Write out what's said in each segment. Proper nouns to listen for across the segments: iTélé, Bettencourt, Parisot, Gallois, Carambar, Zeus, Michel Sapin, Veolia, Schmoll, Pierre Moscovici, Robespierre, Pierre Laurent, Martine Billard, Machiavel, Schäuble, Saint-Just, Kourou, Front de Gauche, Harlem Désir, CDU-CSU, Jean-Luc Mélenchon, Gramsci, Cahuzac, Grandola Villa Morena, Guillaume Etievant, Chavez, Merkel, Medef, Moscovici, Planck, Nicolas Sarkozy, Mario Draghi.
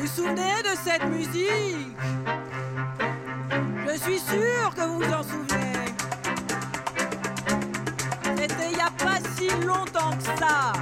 Vous vous souvenez de cette musique? Je suis sûr que vous vous en souvenez. C'était il n'y a pas si longtemps que ça.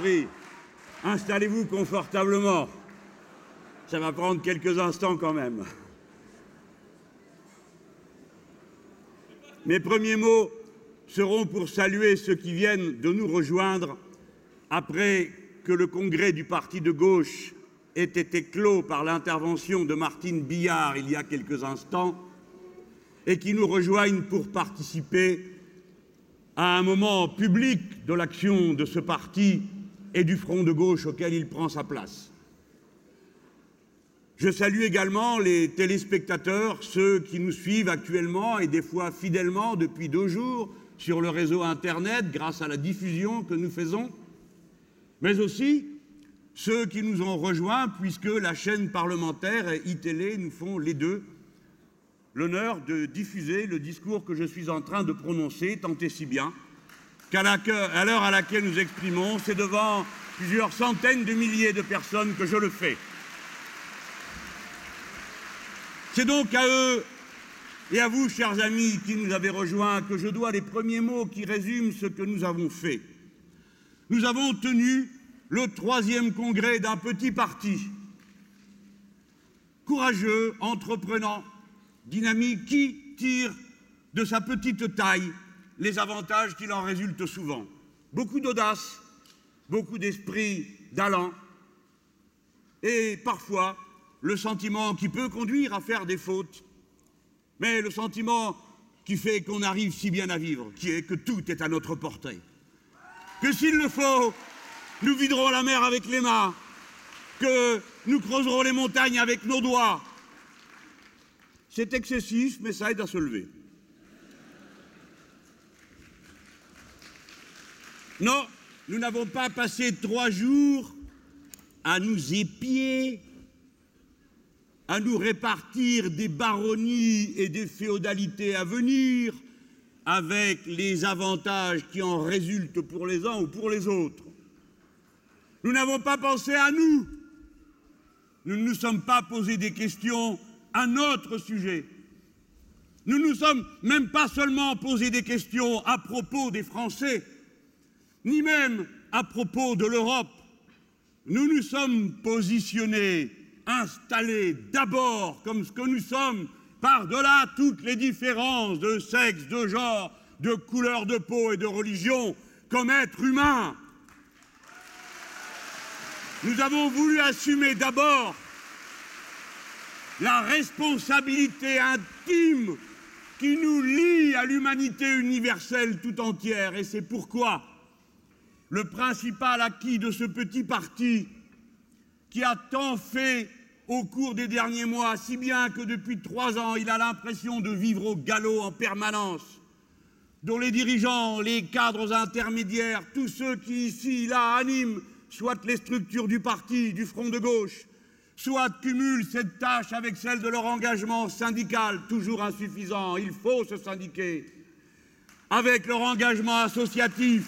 Pris. Installez-vous confortablement. Ça va prendre quelques instants quand même. Mes premiers mots seront pour saluer ceux qui viennent de nous rejoindre après que le congrès du Parti de Gauche ait été clos par l'intervention de Martine Billard il y a quelques instants et qui nous rejoignent pour participer à un moment public de l'action de ce parti et du front de gauche auquel il prend sa place. Je salue également les téléspectateurs, ceux qui nous suivent actuellement et des fois fidèlement depuis 2 jours sur le réseau Internet grâce à la diffusion que nous faisons, mais aussi ceux qui nous ont rejoints puisque la chaîne parlementaire et iTélé nous font les deux l'honneur de diffuser le discours que je suis en train de prononcer, tant et si bien qu'à l'heure à laquelle nous exprimons, c'est devant plusieurs centaines de milliers de personnes que je le fais. C'est donc à eux et à vous, chers amis, qui nous avez rejoints, que je dois les premiers mots qui résument ce que nous avons fait. Nous avons tenu le 3e congrès d'un petit parti, courageux, entreprenant, dynamique, qui tire de sa petite taille les avantages qu'il en résulte souvent. Beaucoup d'audace, beaucoup d'esprit, d'allant, et parfois le sentiment qui peut conduire à faire des fautes, mais le sentiment qui fait qu'on arrive si bien à vivre, qui est que tout est à notre portée. Que s'il le faut, nous viderons la mer avec les mains, que nous creuserons les montagnes avec nos doigts. C'est excessif, mais ça aide à se lever. Non, nous n'avons pas passé 3 jours à nous épier, à nous répartir des baronnies et des féodalités à venir, avec les avantages qui en résultent pour les uns ou pour les autres. Nous n'avons pas pensé à nous. Nous ne nous sommes pas posé des questions à notre sujet. Nous ne nous sommes même pas seulement posé des questions à propos des Français, ni même à propos de l'Europe. Nous nous sommes positionnés, installés d'abord comme ce que nous sommes, par-delà toutes les différences de sexe, de genre, de couleur de peau et de religion, comme êtres humains. Nous avons voulu assumer d'abord la responsabilité intime qui nous lie à l'humanité universelle tout entière. Et c'est pourquoi le principal acquis de ce petit parti, qui a tant fait au cours des derniers mois, si bien que depuis 3 ans, il a l'impression de vivre au galop en permanence, dont les dirigeants, les cadres intermédiaires, tous ceux qui ici, là, animent soit les structures du parti, du Front de Gauche, soit cumulent cette tâche avec celle de leur engagement syndical, toujours insuffisant, il faut se syndiquer, avec leur engagement associatif.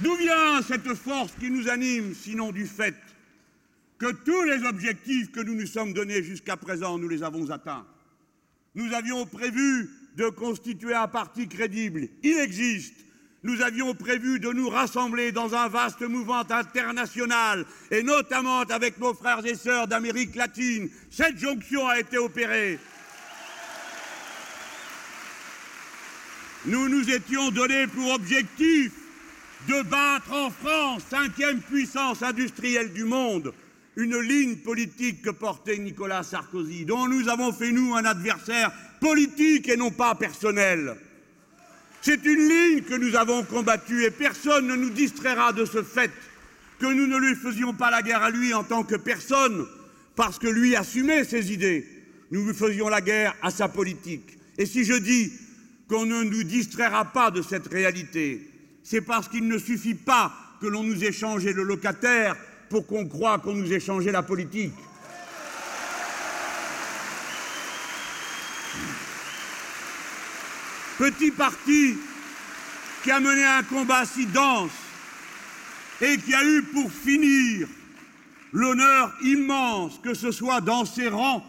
D'où vient cette force qui nous anime, sinon du fait que tous les objectifs que nous nous sommes donnés jusqu'à présent, nous les avons atteints. Nous avions prévu de constituer un parti crédible. Il existe. Nous avions prévu de nous rassembler dans un vaste mouvement international, et notamment avec nos frères et sœurs d'Amérique latine. Cette jonction a été opérée. Nous nous étions donné pour objectif de battre en France, 5e puissance industrielle du monde, une ligne politique que portait Nicolas Sarkozy, dont nous avons fait, nous, un adversaire politique et non pas personnel. C'est une ligne que nous avons combattue et personne ne nous distraira de ce fait que nous ne lui faisions pas la guerre à lui en tant que personne, parce que lui assumait ses idées. Nous lui faisions la guerre à sa politique. Et si je dis qu'on ne nous distraira pas de cette réalité, c'est parce qu'il ne suffit pas que l'on nous ait changé le locataire pour qu'on croie qu'on nous ait changé la politique. Petit parti qui a mené un combat si dense et qui a eu pour finir l'honneur immense que ce soit dans ses rangs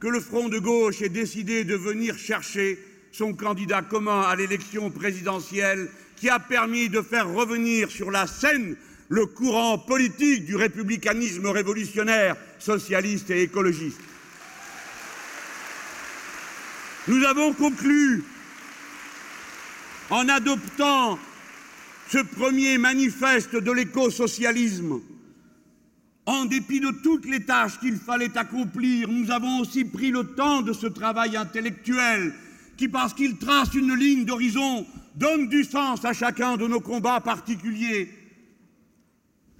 que le Front de Gauche ait décidé de venir chercher son candidat commun à l'élection présidentielle qui a permis de faire revenir sur la scène le courant politique du républicanisme révolutionnaire, socialiste et écologiste. Nous avons conclu, en adoptant ce premier manifeste de l'écosocialisme, en dépit de toutes les tâches qu'il fallait accomplir, nous avons aussi pris le temps de ce travail intellectuel qui, parce qu'il trace une ligne d'horizon, donne du sens à chacun de nos combats particuliers,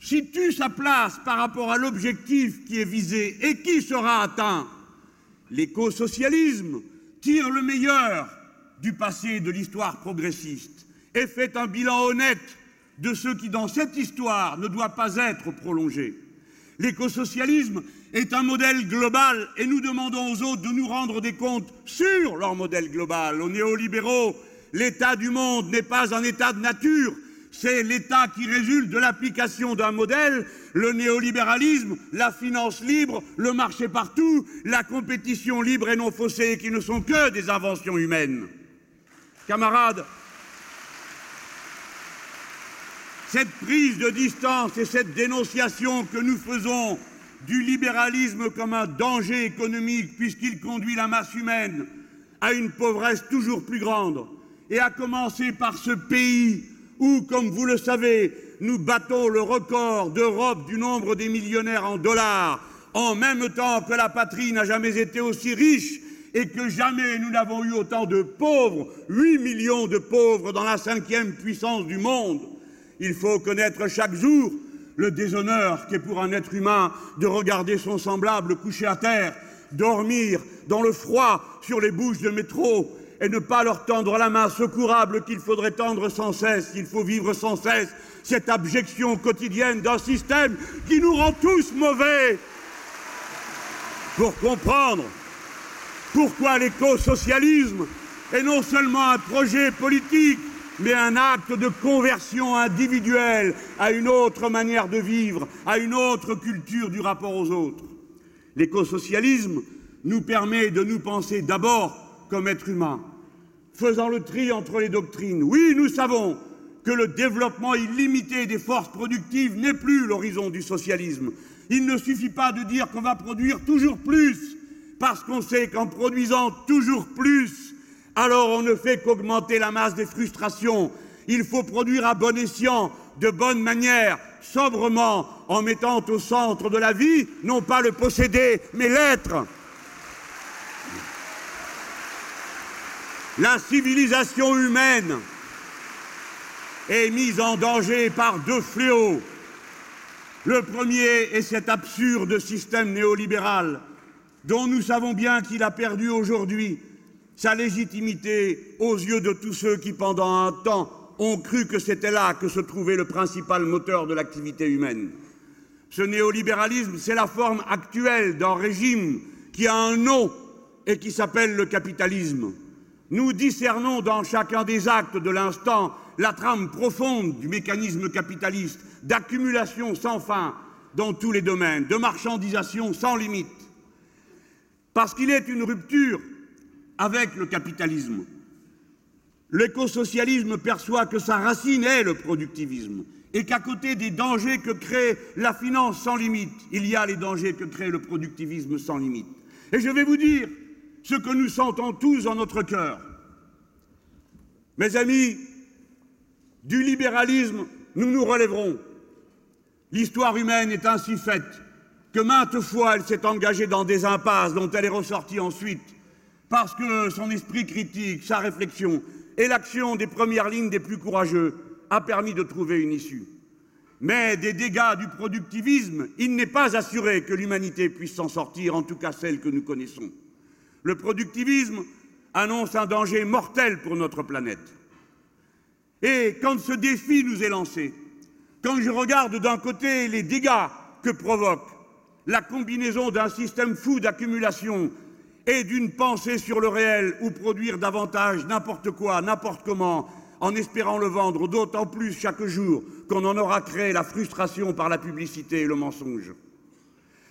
situe sa place par rapport à l'objectif qui est visé et qui sera atteint. L'écosocialisme tire le meilleur du passé de l'histoire progressiste et fait un bilan honnête de ce qui, dans cette histoire, ne doit pas être prolongé. L'écosocialisme est un modèle global et nous demandons aux autres de nous rendre des comptes sur leur modèle global. Aux néolibéraux, l'état du monde n'est pas un état de nature, c'est l'état qui résulte de l'application d'un modèle, le néolibéralisme, la finance libre, le marché partout, la compétition libre et non faussée, qui ne sont que des inventions humaines. Camarades, cette prise de distance et cette dénonciation que nous faisons du libéralisme comme un danger économique, puisqu'il conduit la masse humaine à une pauvresse toujours plus grande, et à commencer par ce pays où, comme vous le savez, nous battons le record d'Europe du nombre des millionnaires en dollars, en même temps que la patrie n'a jamais été aussi riche et que jamais nous n'avons eu autant de pauvres, 8 millions de pauvres dans la 5e puissance du monde. Il faut connaître chaque jour le déshonneur qu'est pour un être humain de regarder son semblable couché à terre, dormir dans le froid sur les bouches de métro, et ne pas leur tendre la main secourable qu'il faudrait tendre sans cesse, qu'il faut vivre sans cesse, cette abjection quotidienne d'un système qui nous rend tous mauvais. Pour comprendre pourquoi l'écosocialisme est non seulement un projet politique, mais un acte de conversion individuelle à une autre manière de vivre, à une autre culture du rapport aux autres. L'écosocialisme nous permet de nous penser d'abord comme être humain, faisant le tri entre les doctrines. Oui, nous savons que le développement illimité des forces productives n'est plus l'horizon du socialisme. Il ne suffit pas de dire qu'on va produire toujours plus, parce qu'on sait qu'en produisant toujours plus, alors on ne fait qu'augmenter la masse des frustrations. Il faut produire à bon escient, de bonne manière, sobrement, en mettant au centre de la vie, non pas le posséder, mais l'être. La civilisation humaine est mise en danger par deux fléaux. Le premier est cet absurde système néolibéral dont nous savons bien qu'il a perdu aujourd'hui sa légitimité aux yeux de tous ceux qui, pendant un temps, ont cru que c'était là que se trouvait le principal moteur de l'activité humaine. Ce néolibéralisme, c'est la forme actuelle d'un régime qui a un nom et qui s'appelle le capitalisme. Nous discernons dans chacun des actes de l'instant la trame profonde du mécanisme capitaliste, d'accumulation sans fin dans tous les domaines, de marchandisation sans limite. Parce qu'il est une rupture avec le capitalisme. L'écosocialisme perçoit que sa racine est le productivisme et qu'à côté des dangers que crée la finance sans limite, il y a les dangers que crée le productivisme sans limite. Et je vais vous dire ce que nous sentons tous en notre cœur. Mes amis, du libéralisme, nous nous relèverons. L'histoire humaine est ainsi faite que maintes fois elle s'est engagée dans des impasses dont elle est ressortie ensuite, parce que son esprit critique, sa réflexion et l'action des premières lignes des plus courageux a permis de trouver une issue. Mais des dégâts du productivisme, il n'est pas assuré que l'humanité puisse s'en sortir, en tout cas celle que nous connaissons. Le productivisme annonce un danger mortel pour notre planète. Et quand ce défi nous est lancé, quand je regarde d'un côté les dégâts que provoque la combinaison d'un système fou d'accumulation et d'une pensée sur le réel où produire davantage n'importe quoi, n'importe comment, en espérant le vendre d'autant plus chaque jour qu'on en aura créé la frustration par la publicité et le mensonge.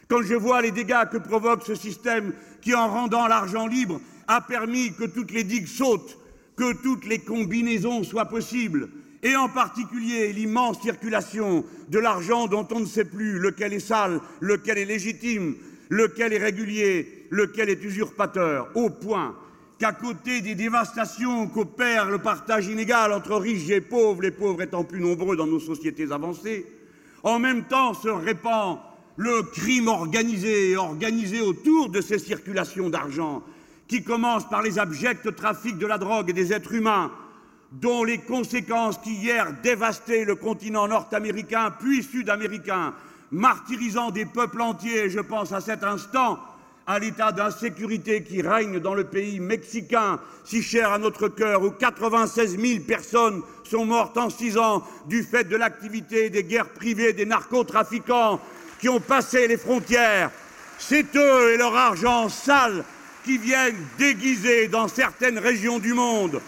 Quand je vois les dégâts que provoque ce système qui, en rendant l'argent libre, a permis que toutes les digues sautent, que toutes les combinaisons soient possibles, et en particulier l'immense circulation de l'argent dont on ne sait plus lequel est sale, lequel est légitime, lequel est régulier, lequel est usurpateur, au point qu'à côté des dévastations qu'opère le partage inégal entre riches et pauvres, les pauvres étant plus nombreux dans nos sociétés avancées, en même temps se répand le crime organisé autour de ces circulations d'argent, qui commence par les abjects trafics de la drogue et des êtres humains, dont les conséquences qui hier dévastaient le continent nord-américain puis sud-américain, martyrisant des peuples entiers, je pense à cet instant à l'état d'insécurité qui règne dans le pays mexicain, si cher à notre cœur, où 96 000 personnes sont mortes en 6 ans du fait de l'activité des guerres privées des narcotrafiquants, qui ont passé les frontières. C'est eux et leur argent sale qui viennent déguiser dans certaines régions du monde,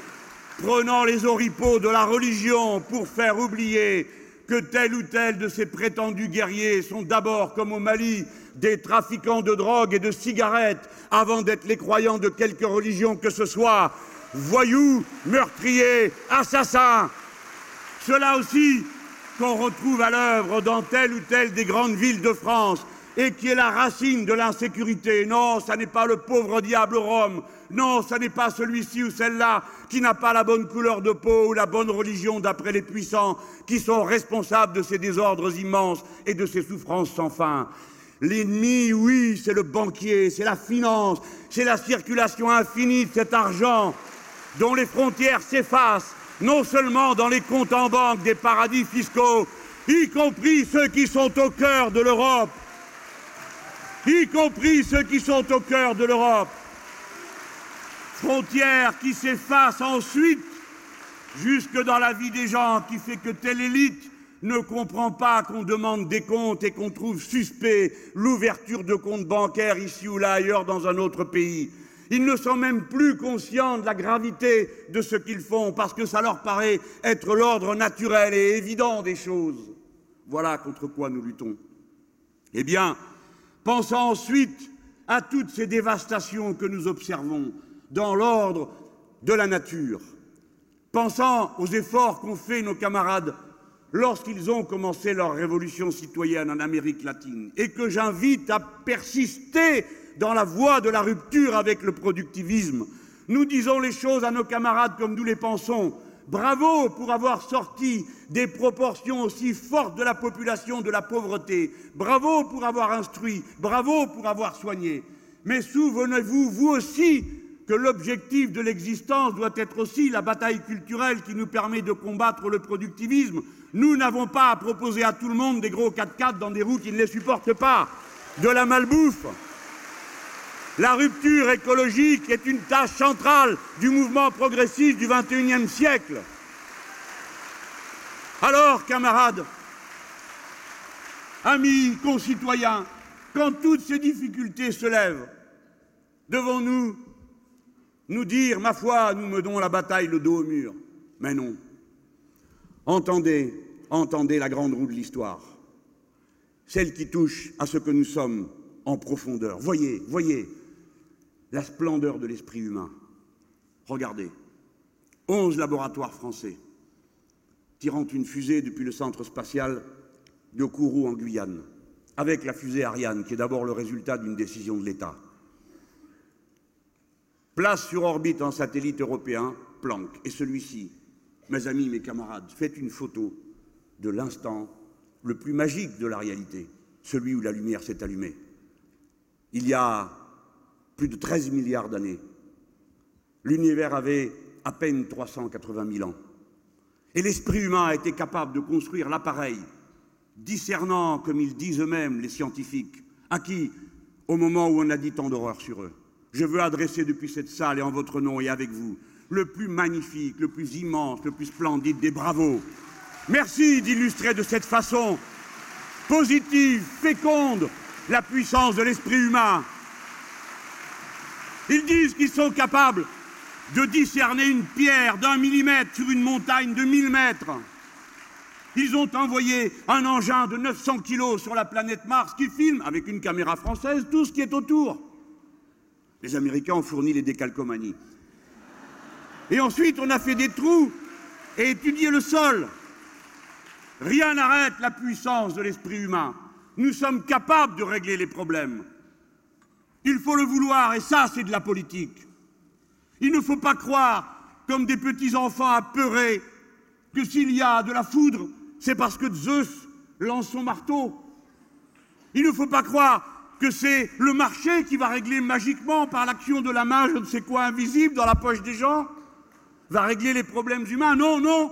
prenant les oripeaux de la religion pour faire oublier que tel ou tel de ces prétendus guerriers sont d'abord, comme au Mali, des trafiquants de drogue et de cigarettes, avant d'être les croyants de quelque religion que ce soit, voyous, meurtriers, assassins. Cela aussi, qu'on retrouve à l'œuvre dans telle ou telle des grandes villes de France et qui est la racine de l'insécurité. Non, ça n'est pas le pauvre diable Rome. Non, ça n'est pas celui-ci ou celle-là qui n'a pas la bonne couleur de peau ou la bonne religion d'après les puissants qui sont responsables de ces désordres immenses et de ces souffrances sans fin. L'ennemi, oui, c'est le banquier, c'est la finance, c'est la circulation infinie de cet argent dont les frontières s'effacent, non seulement dans les comptes en banque des paradis fiscaux, y compris ceux qui sont au cœur de l'Europe, frontières qui s'effacent ensuite jusque dans la vie des gens, qui fait que telle élite ne comprend pas qu'on demande des comptes et qu'on trouve suspect l'ouverture de comptes bancaires ici ou là ailleurs dans un autre pays. Ils ne sont même plus conscients de la gravité de ce qu'ils font, parce que ça leur paraît être l'ordre naturel et évident des choses. Voilà contre quoi nous luttons. Eh bien, pensons ensuite à toutes ces dévastations que nous observons dans l'ordre de la nature. Pensons aux efforts qu'ont fait nos camarades lorsqu'ils ont commencé leur révolution citoyenne en Amérique latine, et que j'invite à persister dans la voie de la rupture avec le productivisme. Nous disons les choses à nos camarades comme nous les pensons. Bravo pour avoir sorti des proportions aussi fortes de la population de la pauvreté. Bravo pour avoir instruit. Bravo pour avoir soigné. Mais souvenez-vous, vous aussi, que l'objectif de l'existence doit être aussi la bataille culturelle qui nous permet de combattre le productivisme. Nous n'avons pas à proposer à tout le monde des gros 4x4 dans des roues qui ne les supportent pas, de la malbouffe. La rupture écologique est une tâche centrale du mouvement progressiste du XXIe siècle. Alors, camarades, amis, concitoyens, quand toutes ces difficultés se lèvent, devons-nous nous dire, ma foi, nous menons la bataille le dos au mur? Mais non. Entendez, entendez la grande roue de l'histoire, celle qui touche à ce que nous sommes en profondeur. Voyez, voyez la splendeur de l'esprit humain. Regardez, 11 laboratoires français tirant une fusée depuis le centre spatial de Kourou en Guyane, avec la fusée Ariane, qui est d'abord le résultat d'une décision de l'État. Place sur orbite en satellite européen, Planck. Et celui-ci, mes amis, mes camarades, faites une photo de l'instant le plus magique de la réalité, celui où la lumière s'est allumée. Il y a plus de 13 milliards d'années, l'univers avait à peine 380 000 ans. Et l'esprit humain a été capable de construire l'appareil discernant, comme ils disent eux-mêmes, les scientifiques, à qui, au moment où on a dit tant d'horreurs sur eux, je veux adresser depuis cette salle et en votre nom et avec vous, le plus magnifique, le plus immense, le plus splendide des bravos. Merci d'illustrer de cette façon positive, féconde, la puissance de l'esprit humain. Ils disent qu'ils sont capables de discerner une pierre d'1 millimètre sur une montagne de 1000 mètres. Ils ont envoyé un engin de 900 kilos sur la planète Mars qui filme, avec une caméra française, tout ce qui est autour. Les Américains ont fourni les décalcomanies. Et ensuite, on a fait des trous et étudié le sol. Rien n'arrête la puissance de l'esprit humain. Nous sommes capables de régler les problèmes. Il faut le vouloir, et ça, c'est de la politique. Il ne faut pas croire, comme des petits enfants apeurés, que s'il y a de la foudre, c'est parce que Zeus lance son marteau. Il ne faut pas croire que c'est le marché qui va régler magiquement, par l'action de la main, je ne sais quoi invisible, dans la poche des gens, va régler les problèmes humains. Non, non,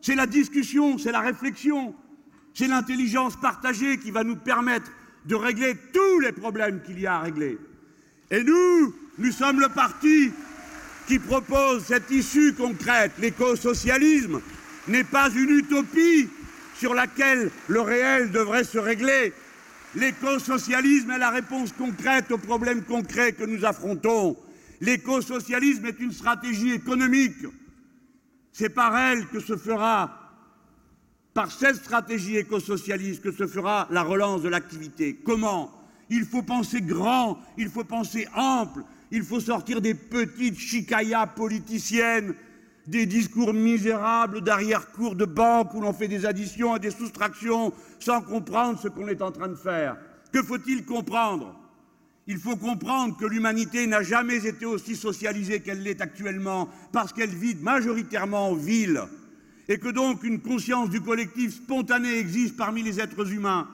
c'est la discussion, c'est la réflexion, c'est l'intelligence partagée qui va nous permettre de régler tous les problèmes qu'il y a à régler. Et nous, nous sommes le parti qui propose cette issue concrète. L'éco-socialisme n'est pas une utopie sur laquelle le réel devrait se régler. L'éco-socialisme est la réponse concrète aux problèmes concrets que nous affrontons. L'éco-socialisme est une stratégie économique. C'est par elle que se fera, par cette stratégie éco-socialiste, que se fera la relance de l'activité. Comment? Il faut penser grand, il faut penser ample, il faut sortir des petites chicayas politiciennes, des discours misérables d'arrière-cours de banque où l'on fait des additions et des soustractions sans comprendre ce qu'on est en train de faire. Que faut-il comprendre? Il faut comprendre que l'humanité n'a jamais été aussi socialisée qu'elle l'est actuellement, parce qu'elle vit majoritairement en ville, et que donc une conscience du collectif spontanée existe parmi les êtres humains.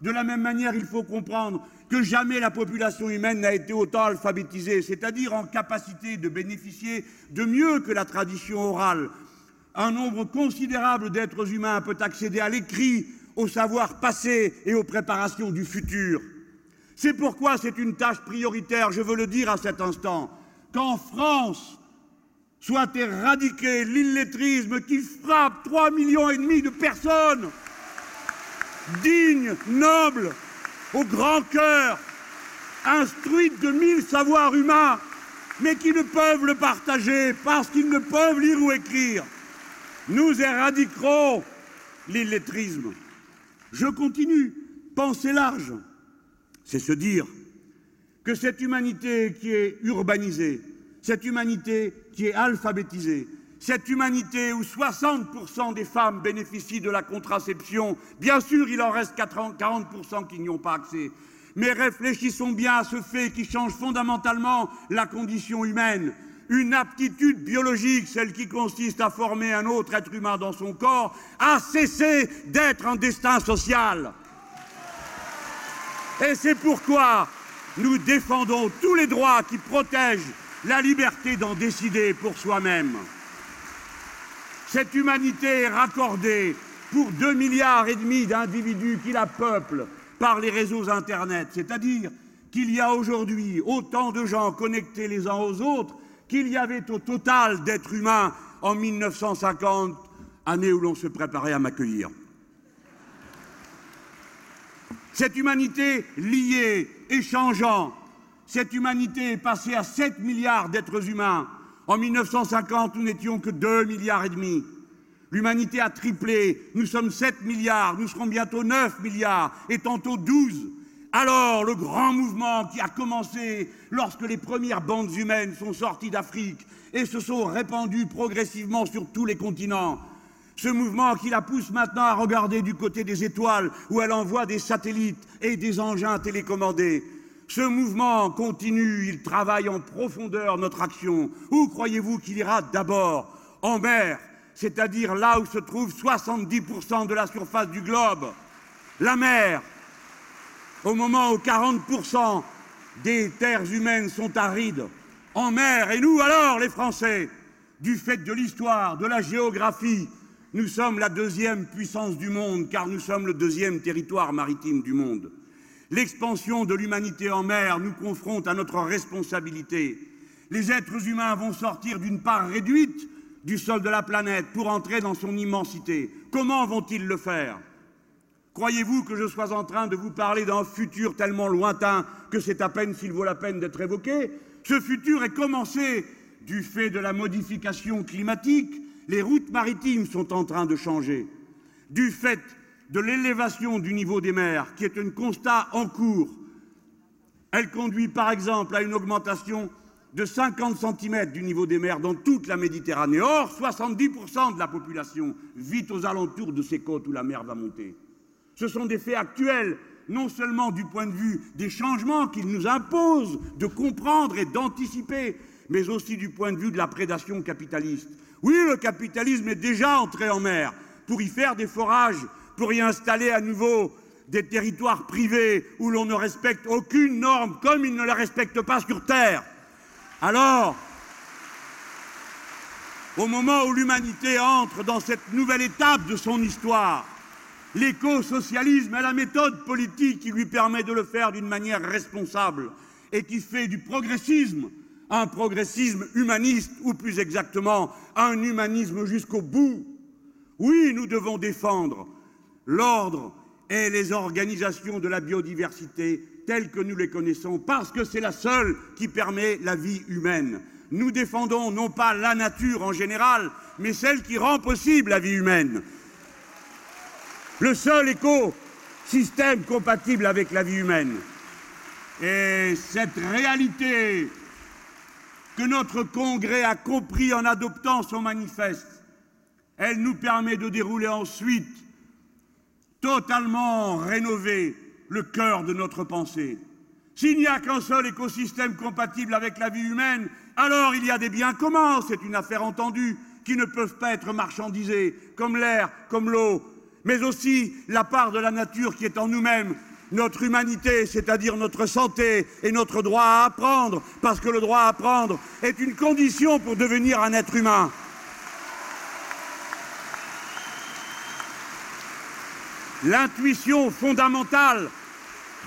De la même manière, il faut comprendre que jamais la population humaine n'a été autant alphabétisée, c'est-à-dire en capacité de bénéficier de mieux que la tradition orale. Un nombre considérable d'êtres humains peut accéder à l'écrit, au savoir passé et aux préparations du futur. C'est pourquoi c'est une tâche prioritaire, je veux le dire à cet instant, qu'en France soit éradiqué l'illettrisme qui frappe 3,5 millions de personnes dignes, nobles, au grand cœur, instruites de 1000 savoirs humains, mais qui ne peuvent le partager parce qu'ils ne peuvent lire ou écrire. Nous éradiquerons l'illettrisme. Je continue, pensez large. C'est se dire que cette humanité qui est urbanisée, cette humanité qui est alphabétisée, cette humanité où 60% des femmes bénéficient de la contraception, bien sûr, il en reste 40% qui n'y ont pas accès. Mais réfléchissons bien à ce fait qui change fondamentalement la condition humaine. Une aptitude biologique, celle qui consiste à former un autre être humain dans son corps, a cessé d'être un destin social. Et c'est pourquoi nous défendons tous les droits qui protègent la liberté d'en décider pour soi-même. Cette humanité est raccordée pour 2,5 milliards d'individus qui la peuplent par les réseaux Internet. C'est-à-dire qu'il y a aujourd'hui autant de gens connectés les uns aux autres qu'il y avait au total d'êtres humains en 1950 année où l'on se préparait à m'accueillir. Cette humanité liée, échangeant, cette humanité est passée à 7 milliards d'êtres humains. En 1950, nous n'étions que 2,5 milliards. L'humanité a triplé, nous sommes 7 milliards, nous serons bientôt 9 milliards et tantôt 12. Alors, le grand mouvement qui a commencé lorsque les premières bandes humaines sont sorties d'Afrique et se sont répandues progressivement sur tous les continents, ce mouvement qui la pousse maintenant à regarder du côté des étoiles où elle envoie des satellites et des engins télécommandés. Ce mouvement continue, il travaille en profondeur notre action. Où croyez-vous qu'il ira d'abord? En mer, c'est-à-dire là où se trouve 70% de la surface du globe. La mer, au moment où 40% des terres humaines sont arides. En mer, et nous alors, les Français, du fait de l'histoire, de la géographie, nous sommes la deuxième puissance du monde, car nous sommes le deuxième territoire maritime du monde. L'expansion de l'humanité en mer nous confronte à notre responsabilité. Les êtres humains vont sortir d'une part réduite du sol de la planète pour entrer dans son immensité. Comment vont-ils le faire? Croyez-vous que je sois en train de vous parler d'un futur tellement lointain que c'est à peine s'il vaut la peine d'être évoqué? Ce futur est commencé du fait de la modification climatique. Les routes maritimes sont en train de changer. Du fait de l'élévation du niveau des mers, qui est un constat en cours. Elle conduit par exemple à une augmentation de 50 cm du niveau des mers dans toute la Méditerranée. Or, 70% de la population vit aux alentours de ces côtes où la mer va monter. Ce sont des faits actuels, non seulement du point de vue des changements qu'ils nous imposent de comprendre et d'anticiper, mais aussi du point de vue de la prédation capitaliste. Oui, le capitalisme est déjà entré en mer pour y faire des forages, pour y installer à nouveau des territoires privés où l'on ne respecte aucune norme, comme ils ne la respectent pas sur Terre. Alors, au moment où l'humanité entre dans cette nouvelle étape de son histoire, l'éco-socialisme est la méthode politique qui lui permet de le faire d'une manière responsable et qui fait du progressisme un progressisme humaniste, ou plus exactement, un humanisme jusqu'au bout. Oui, nous devons défendre l'ordre et les organisations de la biodiversité telles que nous les connaissons, parce que c'est la seule qui permet la vie humaine. Nous défendons non pas la nature en général, mais celle qui rend possible la vie humaine. Le seul écosystème compatible avec la vie humaine. Et cette réalité que notre Congrès a compris en adoptant son manifeste, elle nous permet de dérouler ensuite totalement rénover le cœur de notre pensée. S'il n'y a qu'un seul écosystème compatible avec la vie humaine, alors il y a des biens communs, c'est une affaire entendue, qui ne peuvent pas être marchandisés, comme l'air, comme l'eau, mais aussi la part de la nature qui est en nous-mêmes, notre humanité, c'est-à-dire notre santé et notre droit à apprendre, parce que le droit à apprendre est une condition pour devenir un être humain. L'intuition fondamentale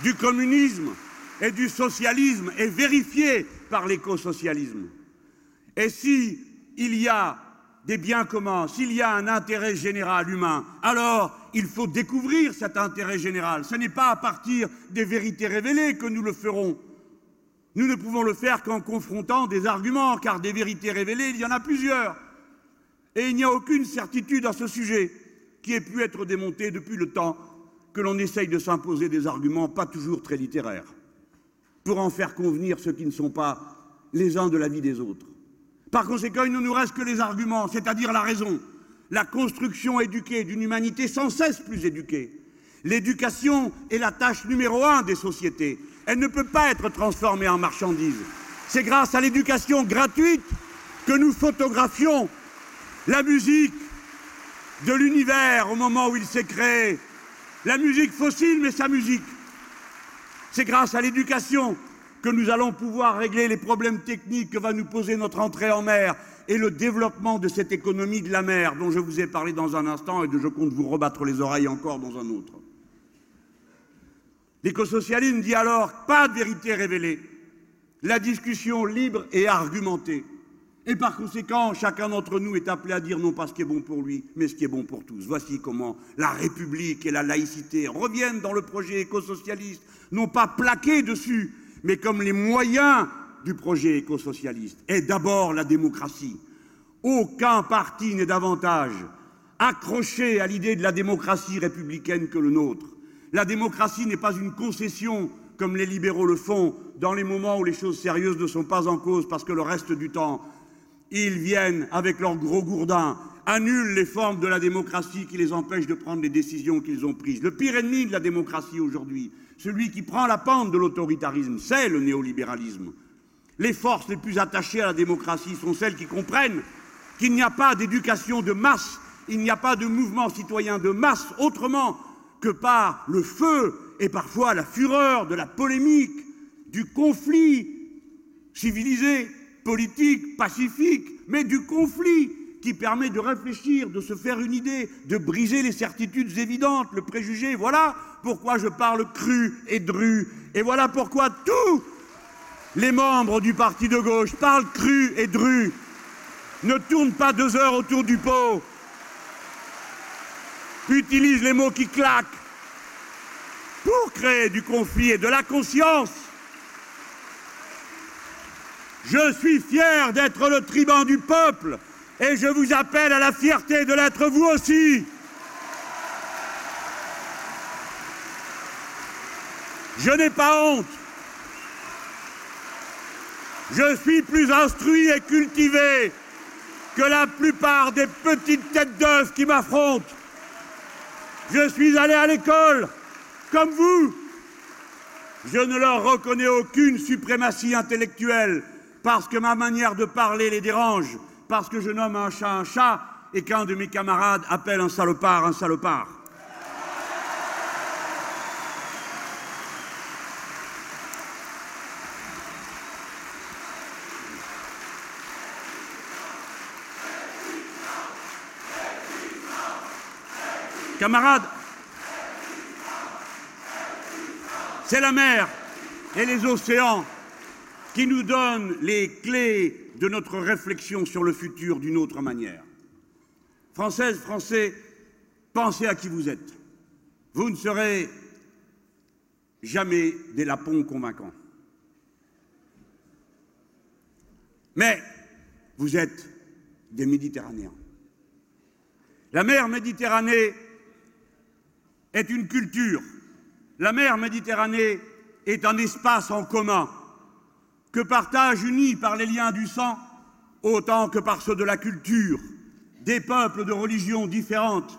du communisme et du socialisme est vérifiée par l'écosocialisme. Et si il y a des biens communs, s'il y a un intérêt général humain, alors il faut découvrir cet intérêt général. Ce n'est pas à partir des vérités révélées que nous le ferons. Nous ne pouvons le faire qu'en confrontant des arguments, car des vérités révélées, il y en a plusieurs. Et il n'y a aucune certitude à ce sujet qui ait pu être démonté depuis le temps que l'on essaye de s'imposer des arguments pas toujours très littéraires, pour en faire convenir ceux qui ne sont pas les uns de l'avis des autres. Par conséquent, il ne nous reste que les arguments, c'est-à-dire la raison, la construction éduquée d'une humanité sans cesse plus éduquée. L'éducation est la tâche numéro 1 des sociétés. Elle ne peut pas être transformée en marchandise. C'est grâce à l'éducation gratuite que nous photographions la musique de l'univers au moment où il s'est créé. La musique fossile, mais sa musique. C'est grâce à l'éducation que nous allons pouvoir régler les problèmes techniques que va nous poser notre entrée en mer et le développement de cette économie de la mer dont je vous ai parlé dans un instant et dont je compte vous rebattre les oreilles encore dans un autre. L'écosocialisme dit alors pas de vérité révélée, la discussion libre et argumentée. Et par conséquent, chacun d'entre nous est appelé à dire non pas ce qui est bon pour lui, mais ce qui est bon pour tous. Voici comment la République et la laïcité reviennent dans le projet éco-socialiste, non pas plaqués dessus, mais comme les moyens du projet éco-socialiste. Et d'abord la démocratie. Aucun parti n'est davantage accroché à l'idée de la démocratie républicaine que le nôtre. La démocratie n'est pas une concession, comme les libéraux le font, dans les moments où les choses sérieuses ne sont pas en cause, parce que le reste du temps, ils viennent, avec leurs gros gourdins, annulent les formes de la démocratie qui les empêchent de prendre les décisions qu'ils ont prises. Le pire ennemi de la démocratie aujourd'hui, celui qui prend la pente de l'autoritarisme, c'est le néolibéralisme. Les forces les plus attachées à la démocratie sont celles qui comprennent qu'il n'y a pas d'éducation de masse, il n'y a pas de mouvement citoyen de masse autrement que par le feu et parfois la fureur de la polémique, du conflit civilisé, politique, pacifique, mais du conflit qui permet de réfléchir, de se faire une idée, de briser les certitudes évidentes, le préjugé. Voilà pourquoi je parle cru et dru. Et voilà pourquoi tous les membres du Parti de Gauche parlent cru et dru. Ne tournent pas 2 heures autour du pot. Utilisent les mots qui claquent pour créer du conflit et de la conscience. Je suis fier d'être le tribun du peuple et je vous appelle à la fierté de l'être vous aussi. Je n'ai pas honte. Je suis plus instruit et cultivé que la plupart des petites têtes d'œufs qui m'affrontent. Je suis allé à l'école, comme vous. Je ne leur reconnais aucune suprématie intellectuelle, parce que ma manière de parler les dérange, parce que je nomme un chat, et qu'un de mes camarades appelle un salopard un salopard. Camarades, c'est la mer et les océans qui nous donnent les clés de notre réflexion sur le futur d'une autre manière. Françaises, Français, pensez à qui vous êtes. Vous ne serez jamais des lapons convaincants. Mais vous êtes des Méditerranéens. La mer Méditerranée est une culture. La mer Méditerranée est un espace en commun que partagent, unis par les liens du sang, autant que par ceux de la culture, des peuples de religions différentes,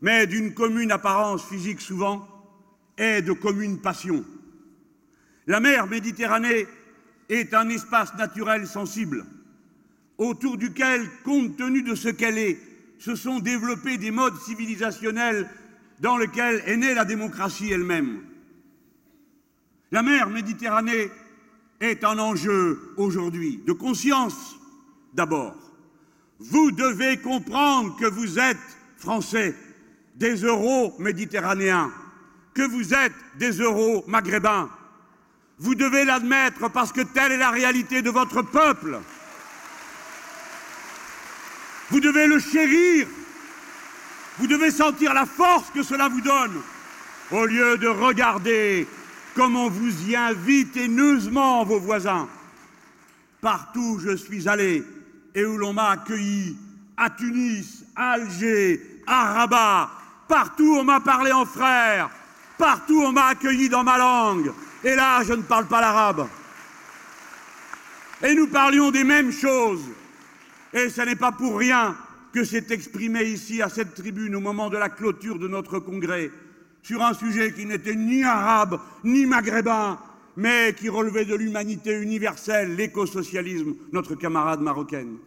mais d'une commune apparence physique souvent et de communes passions. La mer Méditerranée est un espace naturel sensible, autour duquel, compte tenu de ce qu'elle est, se sont développés des modes civilisationnels dans lequel est née la démocratie elle-même. La mer Méditerranée est un enjeu aujourd'hui, de conscience d'abord. Vous devez comprendre que vous êtes Français, des Euro-Méditerranéens, que vous êtes des Euro-Maghrébins. Vous devez l'admettre parce que telle est la réalité de votre peuple. Vous devez le chérir. Vous devez sentir la force que cela vous donne, au lieu de regarder comment vous y invitent haineusement vos voisins. Partout où je suis allé et où l'on m'a accueilli, à Tunis, à Alger, à Rabat, partout où on m'a parlé en frère, partout où on m'a accueilli dans ma langue. Et là, je ne parle pas l'arabe. Et nous parlions des mêmes choses. Et ce n'est pas pour rien que s'est exprimé ici, à cette tribune, au moment de la clôture de notre congrès, sur un sujet qui n'était ni arabe, ni maghrébin, mais qui relevait de l'humanité universelle, l'éco-socialisme, notre camarade marocaine.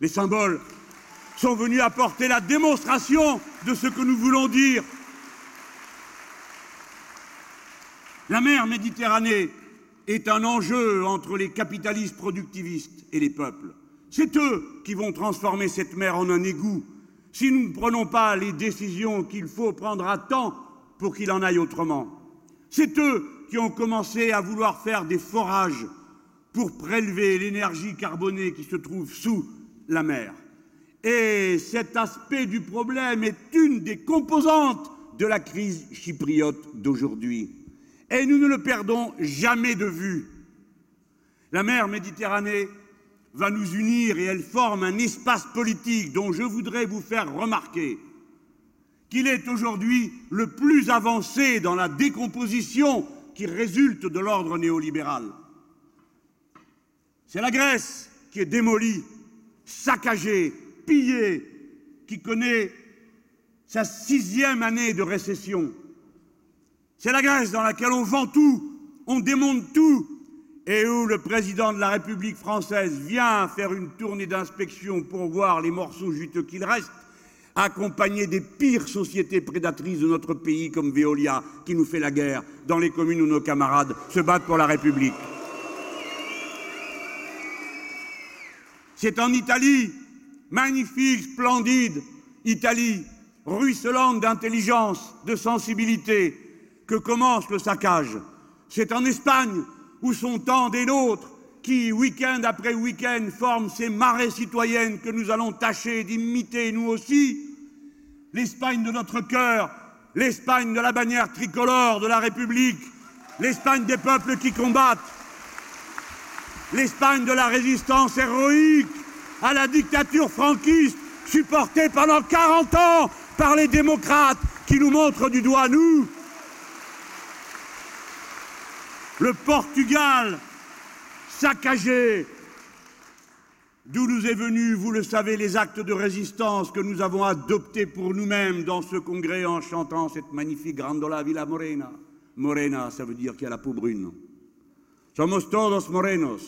Les symboles sont venus apporter la démonstration de ce que nous voulons dire. La mer Méditerranée est un enjeu entre les capitalistes productivistes et les peuples. C'est eux qui vont transformer cette mer en un égout, si nous ne prenons pas les décisions qu'il faut prendre à temps pour qu'il en aille autrement. C'est eux qui ont commencé à vouloir faire des forages pour prélever l'énergie carbonée qui se trouve sous la mer. Et cet aspect du problème est une des composantes de la crise chypriote d'aujourd'hui. Et nous ne le perdons jamais de vue. La mer Méditerranée va nous unir et elle forme un espace politique dont je voudrais vous faire remarquer qu'il est aujourd'hui le plus avancé dans la décomposition qui résulte de l'ordre néolibéral. C'est la Grèce qui est démolie, saccagée, pillée, qui connaît sa 6e année de récession. C'est la Grèce dans laquelle on vend tout, on démonte tout, et où le président de la République française vient faire une tournée d'inspection pour voir les morceaux juteux qu'il reste, accompagné des pires sociétés prédatrices de notre pays comme Veolia, qui nous fait la guerre dans les communes où nos camarades se battent pour la République. C'est en Italie, magnifique, splendide Italie, ruisselante d'intelligence, de sensibilité, que commence le saccage. C'est en Espagne, où sont tant des nôtres qui, week-end après week-end, forment ces marées citoyennes que nous allons tâcher d'imiter, nous aussi. L'Espagne de notre cœur, l'Espagne de la bannière tricolore de la République, l'Espagne des peuples qui combattent, l'Espagne de la résistance héroïque à la dictature franquiste, supportée pendant 40 ans par les démocrates qui nous montrent du doigt, nous. Le Portugal, saccagé, d'où nous est venu, vous le savez, les actes de résistance que nous avons adoptés pour nous-mêmes dans ce congrès en chantant cette magnifique Grandola Villa Morena. Morena, ça veut dire qu'il y a la peau brune. Somos todos morenos,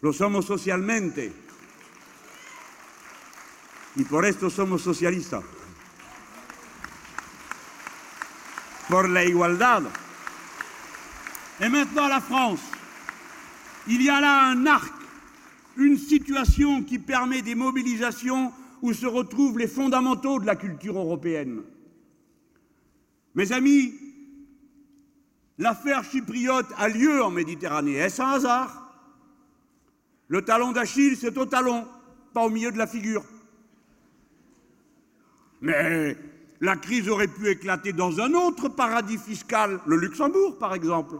lo somos socialmente, y por esto somos socialistas, por la igualdad. Et maintenant la France, il y a là un arc, une situation qui permet des mobilisations où se retrouvent les fondamentaux de la culture européenne. Mes amis, l'affaire chypriote a lieu en Méditerranée, est-ce un hasard ? Le talon d'Achille, c'est au talon, pas au milieu de la figure. Mais la crise aurait pu éclater dans un autre paradis fiscal, le Luxembourg par exemple.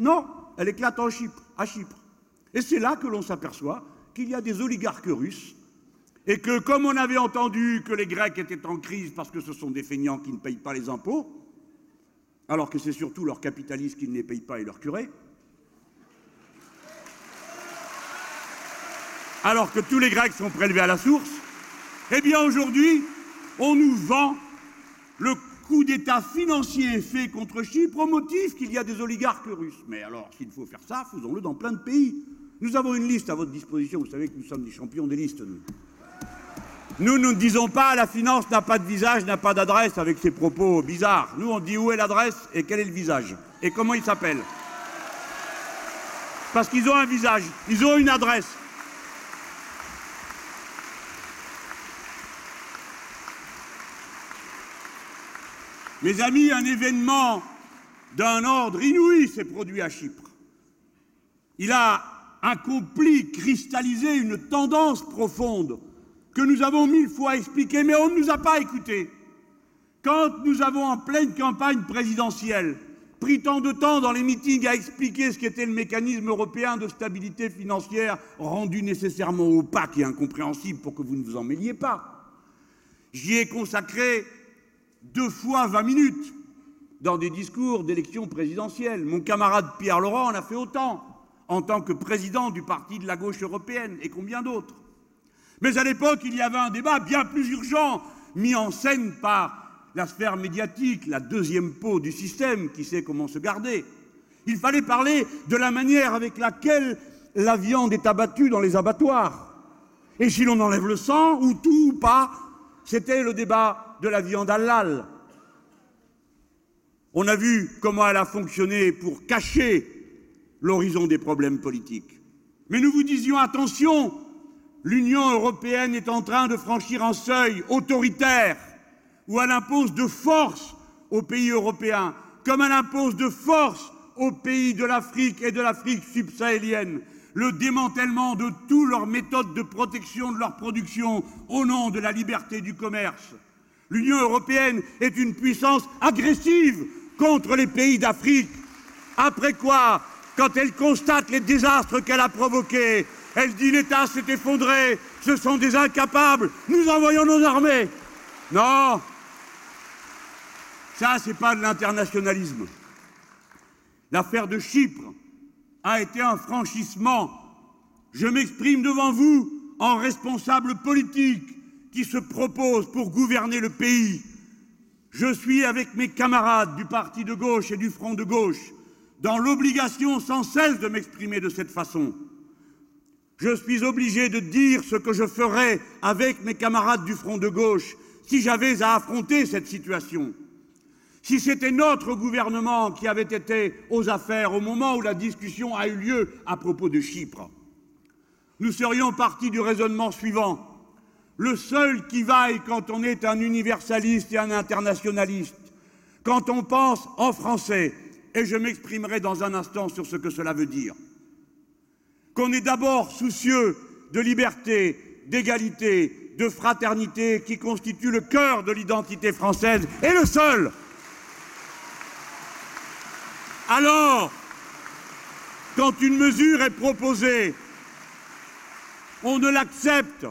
Non, elle éclate en Chypre, à Chypre. Et c'est là que l'on s'aperçoit qu'il y a des oligarques russes et que, comme on avait entendu que les Grecs étaient en crise parce que ce sont des feignants qui ne payent pas les impôts, alors que c'est surtout leurs capitalistes qui ne les payent pas et leurs curés, alors que tous les Grecs sont prélevés à la source, eh bien aujourd'hui, on nous vend le coup d'État financier fait contre Chypre au motif qu'il y a des oligarques russes. Mais alors, s'il faut faire ça, faisons-le dans plein de pays. Nous avons une liste à votre disposition. Vous savez que nous sommes des champions des listes, nous. Nous ne disons pas la finance n'a pas de visage, n'a pas d'adresse avec ces propos bizarres. Nous, on dit où est l'adresse et quel est le visage et comment il s'appelle. Parce qu'ils ont un visage, ils ont une adresse. Mes amis, un événement d'un ordre inouï s'est produit à Chypre. Il a accompli, cristallisé une tendance profonde que nous avons mille fois expliquée, mais on ne nous a pas écoutés. Quand nous avons, en pleine campagne présidentielle, pris tant de temps dans les meetings à expliquer ce qu'était le mécanisme européen de stabilité financière, rendu nécessairement opaque et incompréhensible pour que vous ne vous en mêliez pas, j'y ai consacré 2 fois 20 minutes dans des discours d'élection présidentielle. Mon camarade Pierre Laurent en a fait autant en tant que président du Parti de la Gauche européenne et combien d'autres. Mais à l'époque, il y avait un débat bien plus urgent, mis en scène par la sphère médiatique, la deuxième peau du système qui sait comment se garder. Il fallait parler de la manière avec laquelle la viande est abattue dans les abattoirs. Et si l'on enlève le sang, ou tout ou pas, c'était le débat de la viande halal. On a vu comment elle a fonctionné pour cacher l'horizon des problèmes politiques. Mais nous vous disions, attention, l'Union européenne est en train de franchir un seuil autoritaire où elle impose de force aux pays européens, comme elle impose de force aux pays de l'Afrique et de l'Afrique subsahélienne le démantèlement de toutes leurs méthodes de protection de leur production au nom de la liberté du commerce. L'Union européenne est une puissance agressive contre les pays d'Afrique. Après quoi, quand elle constate les désastres qu'elle a provoqués, elle dit « l'État s'est effondré, ce sont des incapables, nous envoyons nos armées ». Non, ça c'est pas de l'internationalisme. L'affaire de Chypre a été un franchissement. Je m'exprime devant vous en responsable politique qui se propose pour gouverner le pays. Je suis avec mes camarades du Parti de Gauche et du Front de Gauche dans l'obligation sans cesse de m'exprimer de cette façon. Je suis obligé de dire ce que je ferais avec mes camarades du Front de Gauche si j'avais à affronter cette situation. Si c'était notre gouvernement qui avait été aux affaires au moment où la discussion a eu lieu à propos de Chypre, nous serions partis du raisonnement suivant. Le seul qui vaille quand on est un universaliste et un internationaliste, quand on pense en français, et je m'exprimerai dans un instant sur ce que cela veut dire, qu'on est d'abord soucieux de liberté, d'égalité, de fraternité qui constitue le cœur de l'identité française, et le seul. Alors, quand une mesure est proposée, on ne l'accepte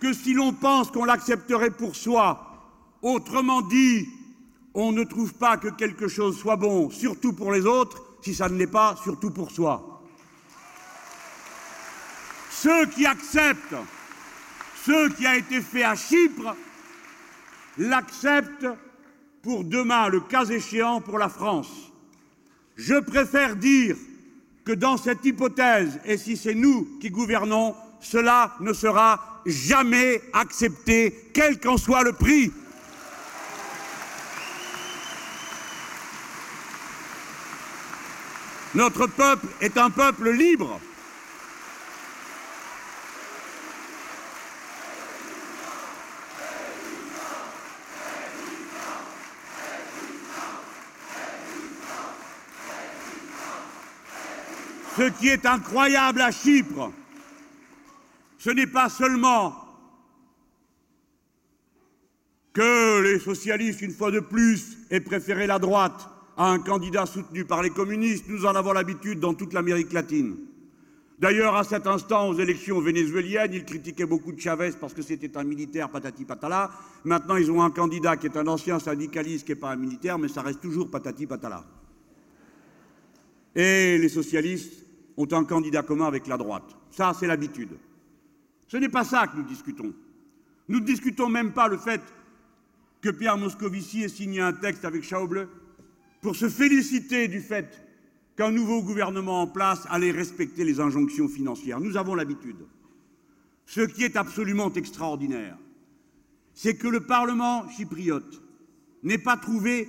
que si l'on pense qu'on l'accepterait pour soi. Autrement dit, on ne trouve pas que quelque chose soit bon, surtout pour les autres, si ça ne l'est pas, surtout pour soi. Ceux qui acceptent ce qui a été fait à Chypre, l'acceptent pour demain, le cas échéant, pour la France. Je préfère dire que dans cette hypothèse, et si c'est nous qui gouvernons, cela ne sera jamais accepté, quel qu'en soit le prix. Notre peuple est un peuple libre. Ce qui est incroyable à Chypre, ce n'est pas seulement que les socialistes, une fois de plus, aient préféré la droite à un candidat soutenu par les communistes. Nous en avons l'habitude dans toute l'Amérique latine. D'ailleurs, à cet instant, aux élections vénézuéliennes, ils critiquaient beaucoup de Chavez parce que c'était un militaire, patati patala. Maintenant, ils ont un candidat qui est un ancien syndicaliste, qui n'est pas un militaire, mais ça reste toujours patati patala. Et les socialistes ont un candidat commun avec la droite. Ça, c'est l'habitude. Ce n'est pas ça que nous discutons. Nous ne discutons même pas le fait que Pierre Moscovici ait signé un texte avec Schäuble pour se féliciter du fait qu'un nouveau gouvernement en place allait respecter les injonctions financières. Nous avons l'habitude. Ce qui est absolument extraordinaire, c'est que le Parlement chypriote n'ait pas trouvé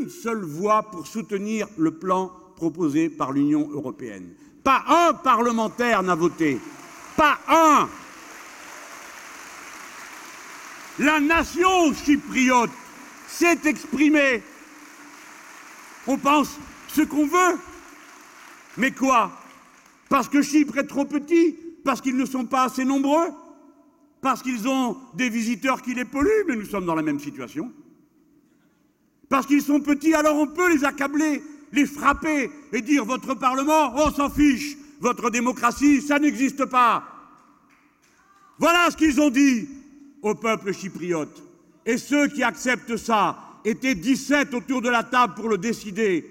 une seule voix pour soutenir le plan proposé par l'Union européenne. Pas un parlementaire n'a voté. Pas un. La nation chypriote s'est exprimée. On pense ce qu'on veut. Mais quoi? Parce que Chypre est trop petit? Parce qu'ils ne sont pas assez nombreux? Parce qu'ils ont des visiteurs qui les polluent? Mais nous sommes dans la même situation. Parce qu'ils sont petits, alors on peut les accabler, les frapper et dire « Votre Parlement, on s'en fiche, votre démocratie, ça n'existe pas ». Voilà ce qu'ils ont dit au peuple chypriote. Et ceux qui acceptent ça étaient 17 autour de la table pour le décider.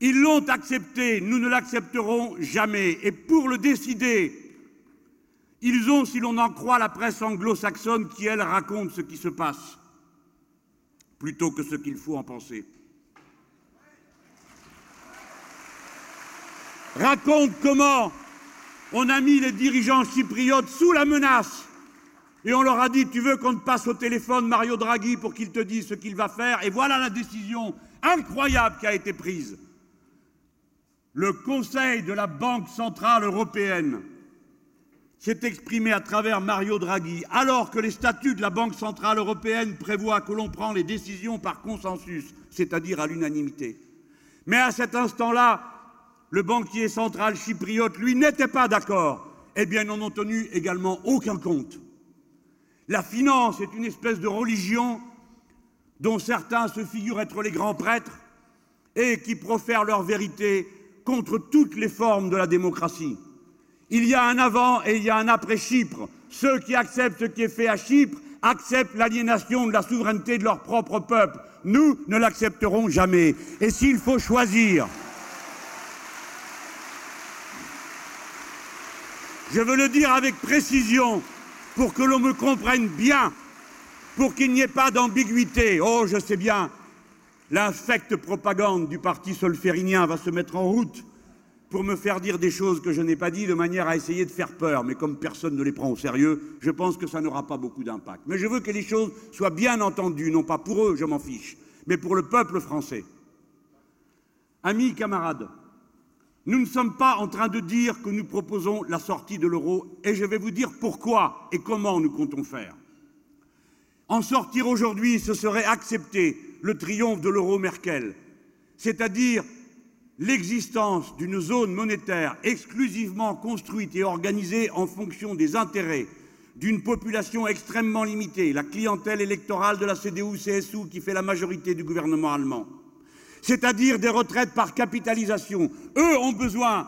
Ils l'ont accepté, nous ne l'accepterons jamais. Et pour le décider, ils ont, si l'on en croit la presse anglo-saxonne, qui, elle, raconte ce qui se passe, plutôt que ce qu'il faut en penser. Raconte comment on a mis les dirigeants chypriotes sous la menace et on leur a dit « Tu veux qu'on te passe au téléphone Mario Draghi pour qu'il te dise ce qu'il va faire ?» Et voilà la décision incroyable qui a été prise. Le Conseil de la Banque Centrale Européenne s'est exprimé à travers Mario Draghi, alors que les statuts de la Banque Centrale Européenne prévoient que l'on prend les décisions par consensus, c'est-à-dire à l'unanimité. Mais à cet instant-là, le banquier central chypriote, lui, n'était pas d'accord. Eh bien, ils n'en ont tenu également aucun compte. La finance est une espèce de religion dont certains se figurent être les grands prêtres et qui profèrent leur vérité contre toutes les formes de la démocratie. Il y a un avant et il y a un après Chypre. Ceux qui acceptent ce qui est fait à Chypre acceptent l'aliénation de la souveraineté de leur propre peuple. Nous ne l'accepterons jamais. Et s'il faut choisir, je veux le dire avec précision pour que l'on me comprenne bien, pour qu'il n'y ait pas d'ambiguïté. Oh, je sais bien, l'infecte propagande du parti solférinien va se mettre en route pour me faire dire des choses que je n'ai pas dites de manière à essayer de faire peur. Mais comme personne ne les prend au sérieux, je pense que ça n'aura pas beaucoup d'impact. Mais je veux que les choses soient bien entendues, non pas pour eux, je m'en fiche, mais pour le peuple français. Amis, camarades, nous ne sommes pas en train de dire que nous proposons la sortie de l'euro, et je vais vous dire pourquoi et comment nous comptons faire. En sortir aujourd'hui, ce serait accepter le triomphe de l'euro-Merkel, c'est-à-dire l'existence d'une zone monétaire exclusivement construite et organisée en fonction des intérêts d'une population extrêmement limitée, la clientèle électorale de la CDU-CSU qui fait la majorité du gouvernement allemand, c'est-à-dire des retraites par capitalisation. Eux ont besoin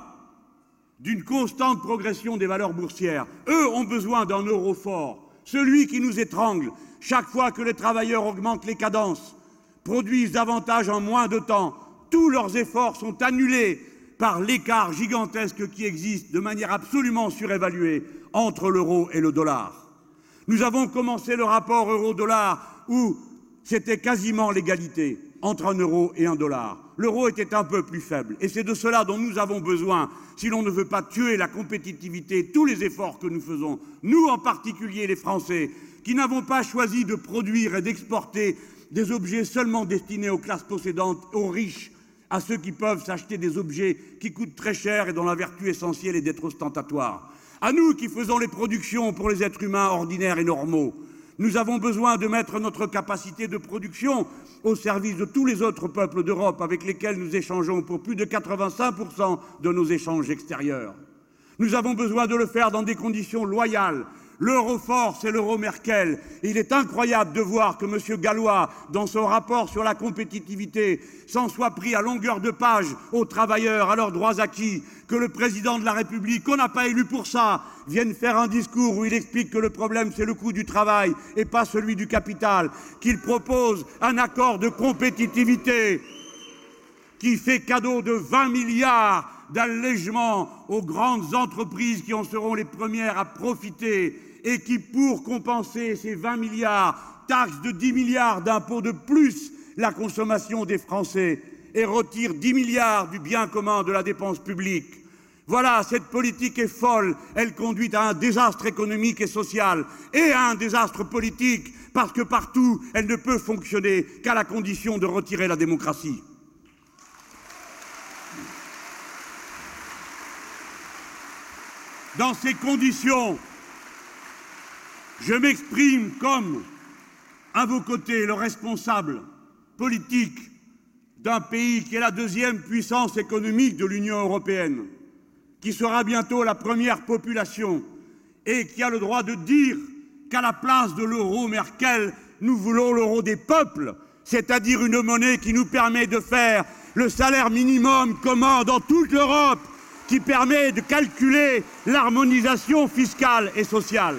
d'une constante progression des valeurs boursières. Eux ont besoin d'un euro fort, celui qui nous étrangle chaque fois que les travailleurs augmentent les cadences, produisent davantage en moins de temps. Tous leurs efforts sont annulés par l'écart gigantesque qui existe de manière absolument surévaluée entre l'euro et le dollar. Nous avons commencé le rapport euro-dollar où c'était quasiment l'égalité entre un euro et un dollar. L'euro était un peu plus faible et c'est de cela dont nous avons besoin si l'on ne veut pas tuer la compétitivité, tous les efforts que nous faisons, nous en particulier les Français, qui n'avons pas choisi de produire et d'exporter des objets seulement destinés aux classes possédantes, aux riches, à ceux qui peuvent s'acheter des objets qui coûtent très cher et dont la vertu essentielle est d'être ostentatoire. À nous qui faisons les productions pour les êtres humains ordinaires et normaux, nous avons besoin de mettre notre capacité de production au service de tous les autres peuples d'Europe avec lesquels nous échangeons pour plus de 85% de nos échanges extérieurs. Nous avons besoin de le faire dans des conditions loyales. L'euro fort, c'est l'euro Merkel. Il est incroyable de voir que M. Gallois, dans son rapport sur la compétitivité, s'en soit pris à longueur de page aux travailleurs, à leurs droits acquis, que le président de la République, qu'on n'a pas élu pour ça, vienne faire un discours où il explique que le problème, c'est le coût du travail et pas celui du capital, qu'il propose un accord de compétitivité qui fait cadeau de 20 milliards d'allègement aux grandes entreprises qui en seront les premières à profiter et qui, pour compenser ces 20 milliards, taxent de 10 milliards d'impôts de plus la consommation des Français et retirent 10 milliards du bien commun de la dépense publique. Voilà, cette politique est folle, elle conduit à un désastre économique et social et à un désastre politique parce que partout, elle ne peut fonctionner qu'à la condition de retirer la démocratie. Dans ces conditions, je m'exprime comme, à vos côtés, le responsable politique d'un pays qui est la deuxième puissance économique de l'Union européenne, qui sera bientôt la première population et qui a le droit de dire qu'à la place de l'euro Merkel, nous voulons l'euro des peuples, c'est-à-dire une monnaie qui nous permet de faire le salaire minimum commun dans toute l'Europe, qui permet de calculer l'harmonisation fiscale et sociale.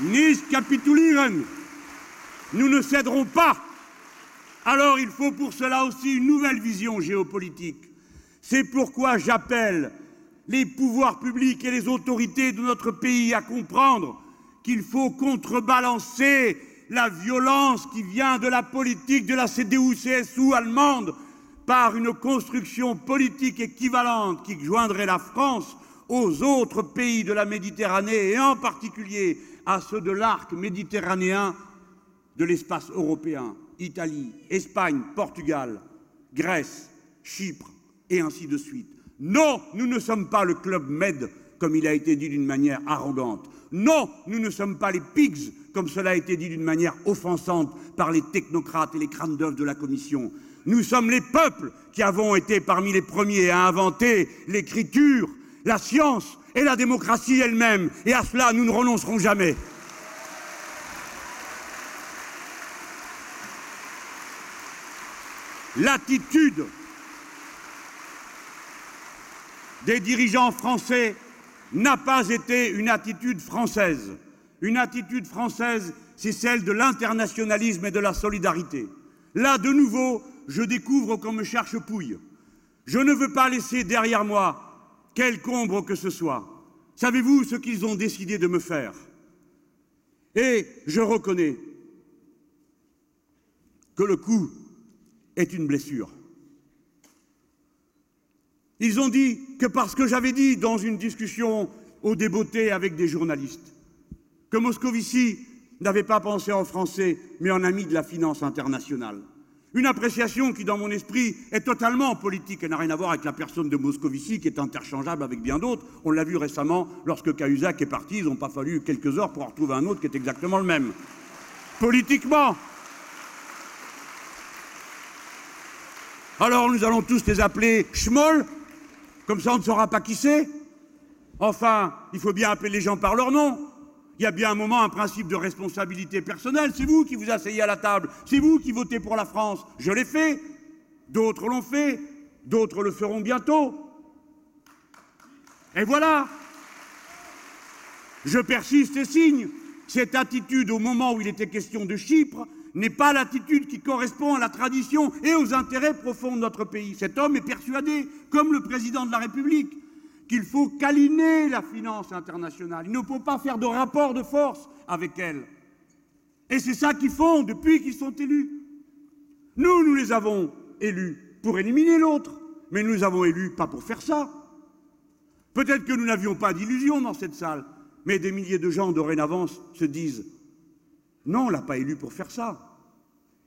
Nicht kapitulieren. Nous ne céderons pas. Alors il faut pour cela aussi une nouvelle vision géopolitique. C'est pourquoi j'appelle les pouvoirs publics et les autorités de notre pays à comprendre qu'il faut contrebalancer la violence qui vient de la politique de la CDU-CSU allemande par une construction politique équivalente qui joindrait la France aux autres pays de la Méditerranée et en particulier à ceux de l'arc méditerranéen de l'espace européen, Italie, Espagne, Portugal, Grèce, Chypre et ainsi de suite. Non, nous ne sommes pas le Club Med, comme il a été dit d'une manière arrogante. Non, nous ne sommes pas les pigs, comme cela a été dit d'une manière offensante par les technocrates et les crânes d'œuvre de la Commission. Nous sommes les peuples qui avons été parmi les premiers à inventer l'écriture, la science et la démocratie elle-même. Et à cela, nous ne renoncerons jamais. L'attitude des dirigeants français n'a pas été une attitude française. Une attitude française, c'est celle de l'internationalisme et de la solidarité. Là, de nouveau, je découvre qu'on me cherche pouille. Je ne veux pas laisser derrière moi quelque ombre que ce soit. Savez-vous ce qu'ils ont décidé de me faire? Et je reconnais que le coup est une blessure. Ils ont dit que parce que j'avais dit dans une discussion au Débeauté avec des journalistes que Moscovici n'avait pas pensé en français, mais en ami de la finance internationale. Une appréciation qui, dans mon esprit, est totalement politique. Elle n'a rien à voir avec la personne de Moscovici, qui est interchangeable avec bien d'autres. On l'a vu récemment, lorsque Cahuzac est parti, ils n'ont pas fallu quelques heures pour en retrouver un autre qui est exactement le même. Politiquement. Alors nous allons tous les appeler Schmoll. Comme ça, on ne saura pas qui c'est. Enfin, il faut bien appeler les gens par leur nom. Il y a bien un moment, un principe de responsabilité personnelle. C'est vous qui vous asseyez à la table. C'est vous qui votez pour la France. Je l'ai fait. D'autres l'ont fait. D'autres le feront bientôt. Et voilà. Je persiste et signe. Cette attitude, au moment où il était question de Chypre, n'est pas l'attitude qui correspond à la tradition et aux intérêts profonds de notre pays. Cet homme est persuadé, comme le président de la République, qu'il faut câliner la finance internationale. Il ne faut pas faire de rapport de force avec elle. Et c'est ça qu'ils font depuis qu'ils sont élus. Nous, nous les avons élus pour éliminer l'autre, mais nous les avons élus pas pour faire ça. Peut-être que nous n'avions pas d'illusions dans cette salle, mais des milliers de gens dorénavant se disent non, on ne l'a pas élu pour faire ça.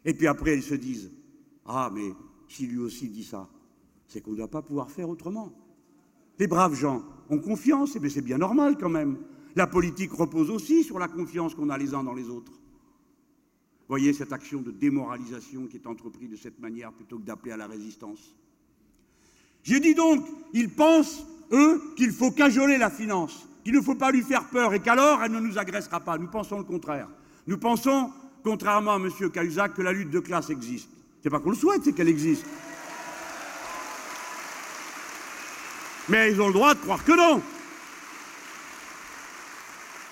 Et puis après, ils se disent « Ah, mais si lui aussi dit ça, c'est qu'on ne doit pas pouvoir faire autrement. » Les braves gens ont confiance, mais c'est bien normal quand même. La politique repose aussi sur la confiance qu'on a les uns dans les autres. Voyez cette action de démoralisation qui est entreprise de cette manière plutôt que d'appeler à la résistance. J'ai dit donc, ils pensent, eux, qu'il faut cajoler la finance, qu'il ne faut pas lui faire peur et qu'alors elle ne nous agressera pas. Nous pensons le contraire. Nous pensons, contrairement à M. Cahuzac, que la lutte de classe existe. C'est pas qu'on le souhaite, c'est qu'elle existe. Mais ils ont le droit de croire que non.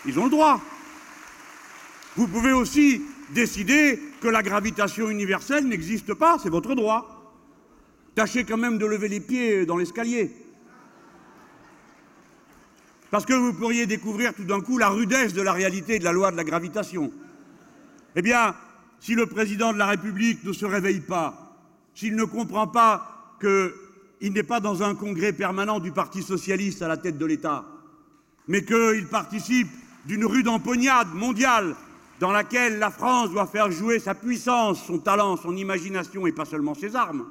Ils ont le droit. Vous pouvez aussi décider que la gravitation universelle n'existe pas, c'est votre droit. Tâchez quand même de lever les pieds dans l'escalier. Parce que vous pourriez découvrir tout d'un coup la rudesse de la réalité de la loi de la gravitation. Eh bien, si le président de la République ne se réveille pas, s'il ne comprend pas qu'il n'est pas dans un congrès permanent du Parti socialiste à la tête de l'État, mais qu'il participe d'une rude empoignade mondiale dans laquelle la France doit faire jouer sa puissance, son talent, son imagination et pas seulement ses armes,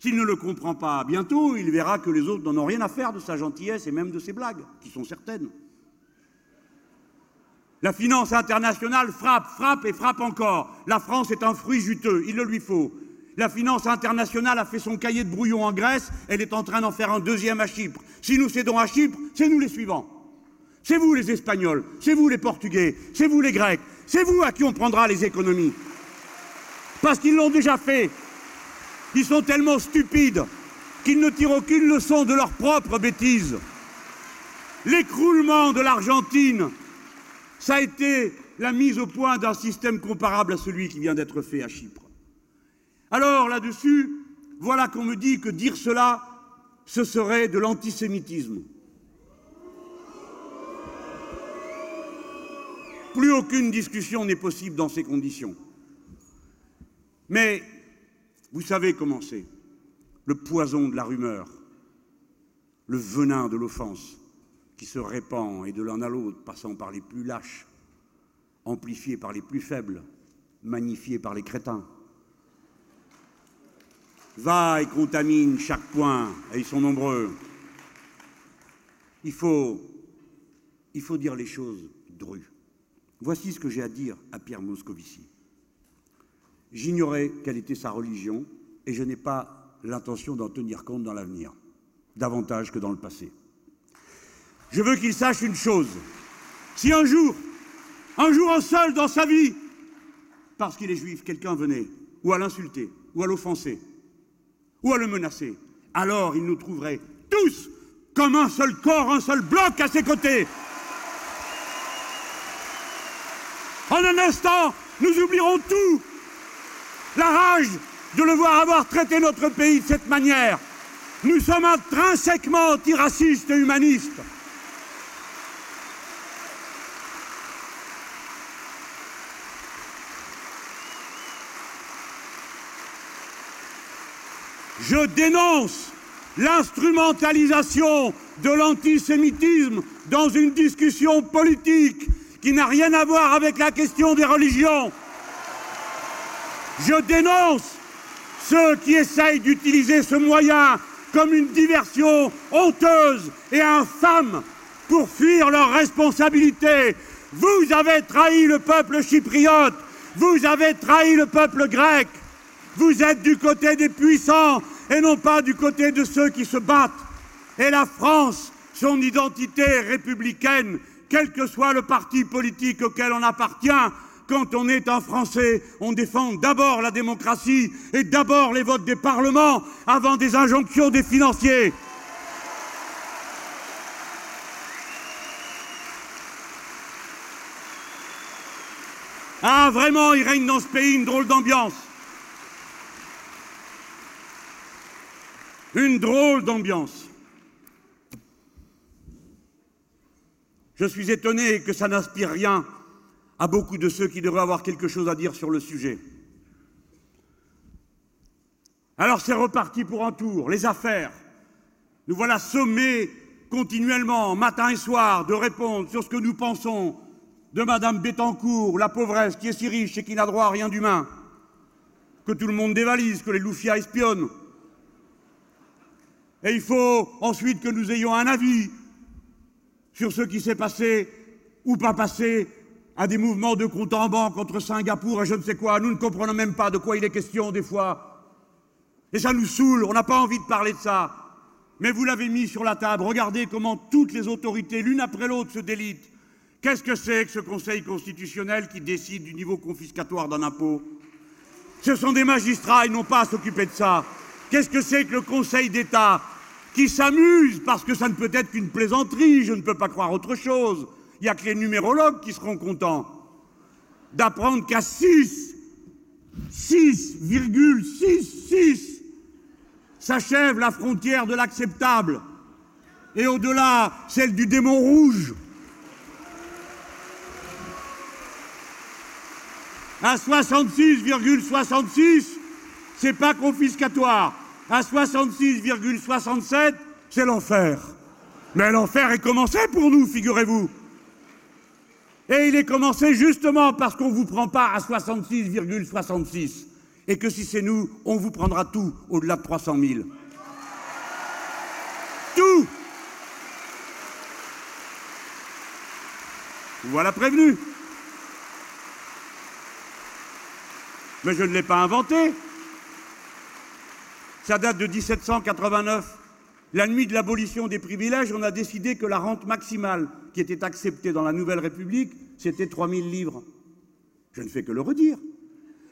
s'il ne le comprend pas bientôt, il verra que les autres n'en ont rien à faire de sa gentillesse et même de ses blagues, qui sont certaines. La finance internationale frappe, frappe et frappe encore. La France est un fruit juteux, il le lui faut. La finance internationale a fait son cahier de brouillon en Grèce, elle est en train d'en faire un deuxième à Chypre. Si nous cédons à Chypre, c'est nous les suivants. C'est vous les Espagnols, c'est vous les Portugais, c'est vous les Grecs, c'est vous à qui on prendra les économies. Parce qu'ils l'ont déjà fait. Ils sont tellement stupides qu'ils ne tirent aucune leçon de leurs propres bêtises. L'écroulement de l'Argentine, ça a été la mise au point d'un système comparable à celui qui vient d'être fait à Chypre. Alors là-dessus, voilà qu'on me dit que dire cela, ce serait de l'antisémitisme. Plus aucune discussion n'est possible dans ces conditions. Mais vous savez comment c'est, le poison de la rumeur, le venin de l'offense qui se répand et de l'un à l'autre, passant par les plus lâches, amplifié par les plus faibles, magnifié par les crétins, va et contamine chaque point, et ils sont nombreux. Il faut il faut dire les choses drues. Voici ce que j'ai à dire à Pierre Moscovici. J'ignorais quelle était sa religion et je n'ai pas l'intention d'en tenir compte dans l'avenir, davantage que dans le passé. Je veux qu'il sache une chose. Si un jour en seul dans sa vie, parce qu'il est juif, quelqu'un venait ou à l'insulter, ou à l'offenser, ou à le menacer, alors il nous trouverait tous comme un seul corps, un seul bloc à ses côtés. En un instant, nous oublierons tout. La rage de le voir avoir traité notre pays de cette manière. Nous sommes intrinsèquement antiracistes et humanistes. Je dénonce l'instrumentalisation de l'antisémitisme dans une discussion politique qui n'a rien à voir avec la question des religions. Je dénonce ceux qui essayent d'utiliser ce moyen comme une diversion honteuse et infâme pour fuir leurs responsabilités. Vous avez trahi le peuple chypriote, vous avez trahi le peuple grec, vous êtes du côté des puissants et non pas du côté de ceux qui se battent. Et la France, son identité républicaine, quel que soit le parti politique auquel on appartient, quand on est un Français, on défend d'abord la démocratie et d'abord les votes des parlements avant des injonctions des financiers. Ah, vraiment, il règne dans ce pays une drôle d'ambiance. Une drôle d'ambiance. Je suis étonné que ça n'inspire rien à beaucoup de ceux qui devraient avoir quelque chose à dire sur le sujet. Alors c'est reparti pour un tour, les affaires. Nous voilà sommés continuellement, matin et soir, de répondre sur ce que nous pensons de Madame Bettencourt, la pauvresse qui est si riche et qui n'a droit à rien d'humain, que tout le monde dévalise, que les loufias espionnent. Et il faut ensuite que nous ayons un avis sur ce qui s'est passé ou pas passé à des mouvements de compte en banque contre Singapour et je ne sais quoi. Nous ne comprenons même pas de quoi il est question des fois. Et ça nous saoule, on n'a pas envie de parler de ça. Mais vous l'avez mis sur la table. Regardez comment toutes les autorités, l'une après l'autre, se délitent. Qu'est-ce que c'est que ce Conseil constitutionnel qui décide du niveau confiscatoire d'un impôt? Ce sont des magistrats, ils n'ont pas à s'occuper de ça. Qu'est-ce que c'est que le Conseil d'État qui s'amuse, parce que ça ne peut être qu'une plaisanterie, je ne peux pas croire autre chose. Il n'y a que les numérologues qui seront contents d'apprendre qu'à 6,66 s'achève la frontière de l'acceptable et au-delà, celle du démon rouge. À 66,66, c'est pas confiscatoire. À 66,67, c'est l'enfer. Mais l'enfer est commencé pour nous, figurez-vous. Et il est commencé justement parce qu'on ne vous prend pas à 66,66. Et que si c'est nous, on vous prendra tout au-delà de 300 000. Tout. Vous voilà prévenu. Mais je ne l'ai pas inventé. Ça date de 1789. La nuit de l'abolition des privilèges, on a décidé que la rente maximale qui était acceptée dans la Nouvelle République, c'était 3000 livres. Je ne fais que le redire.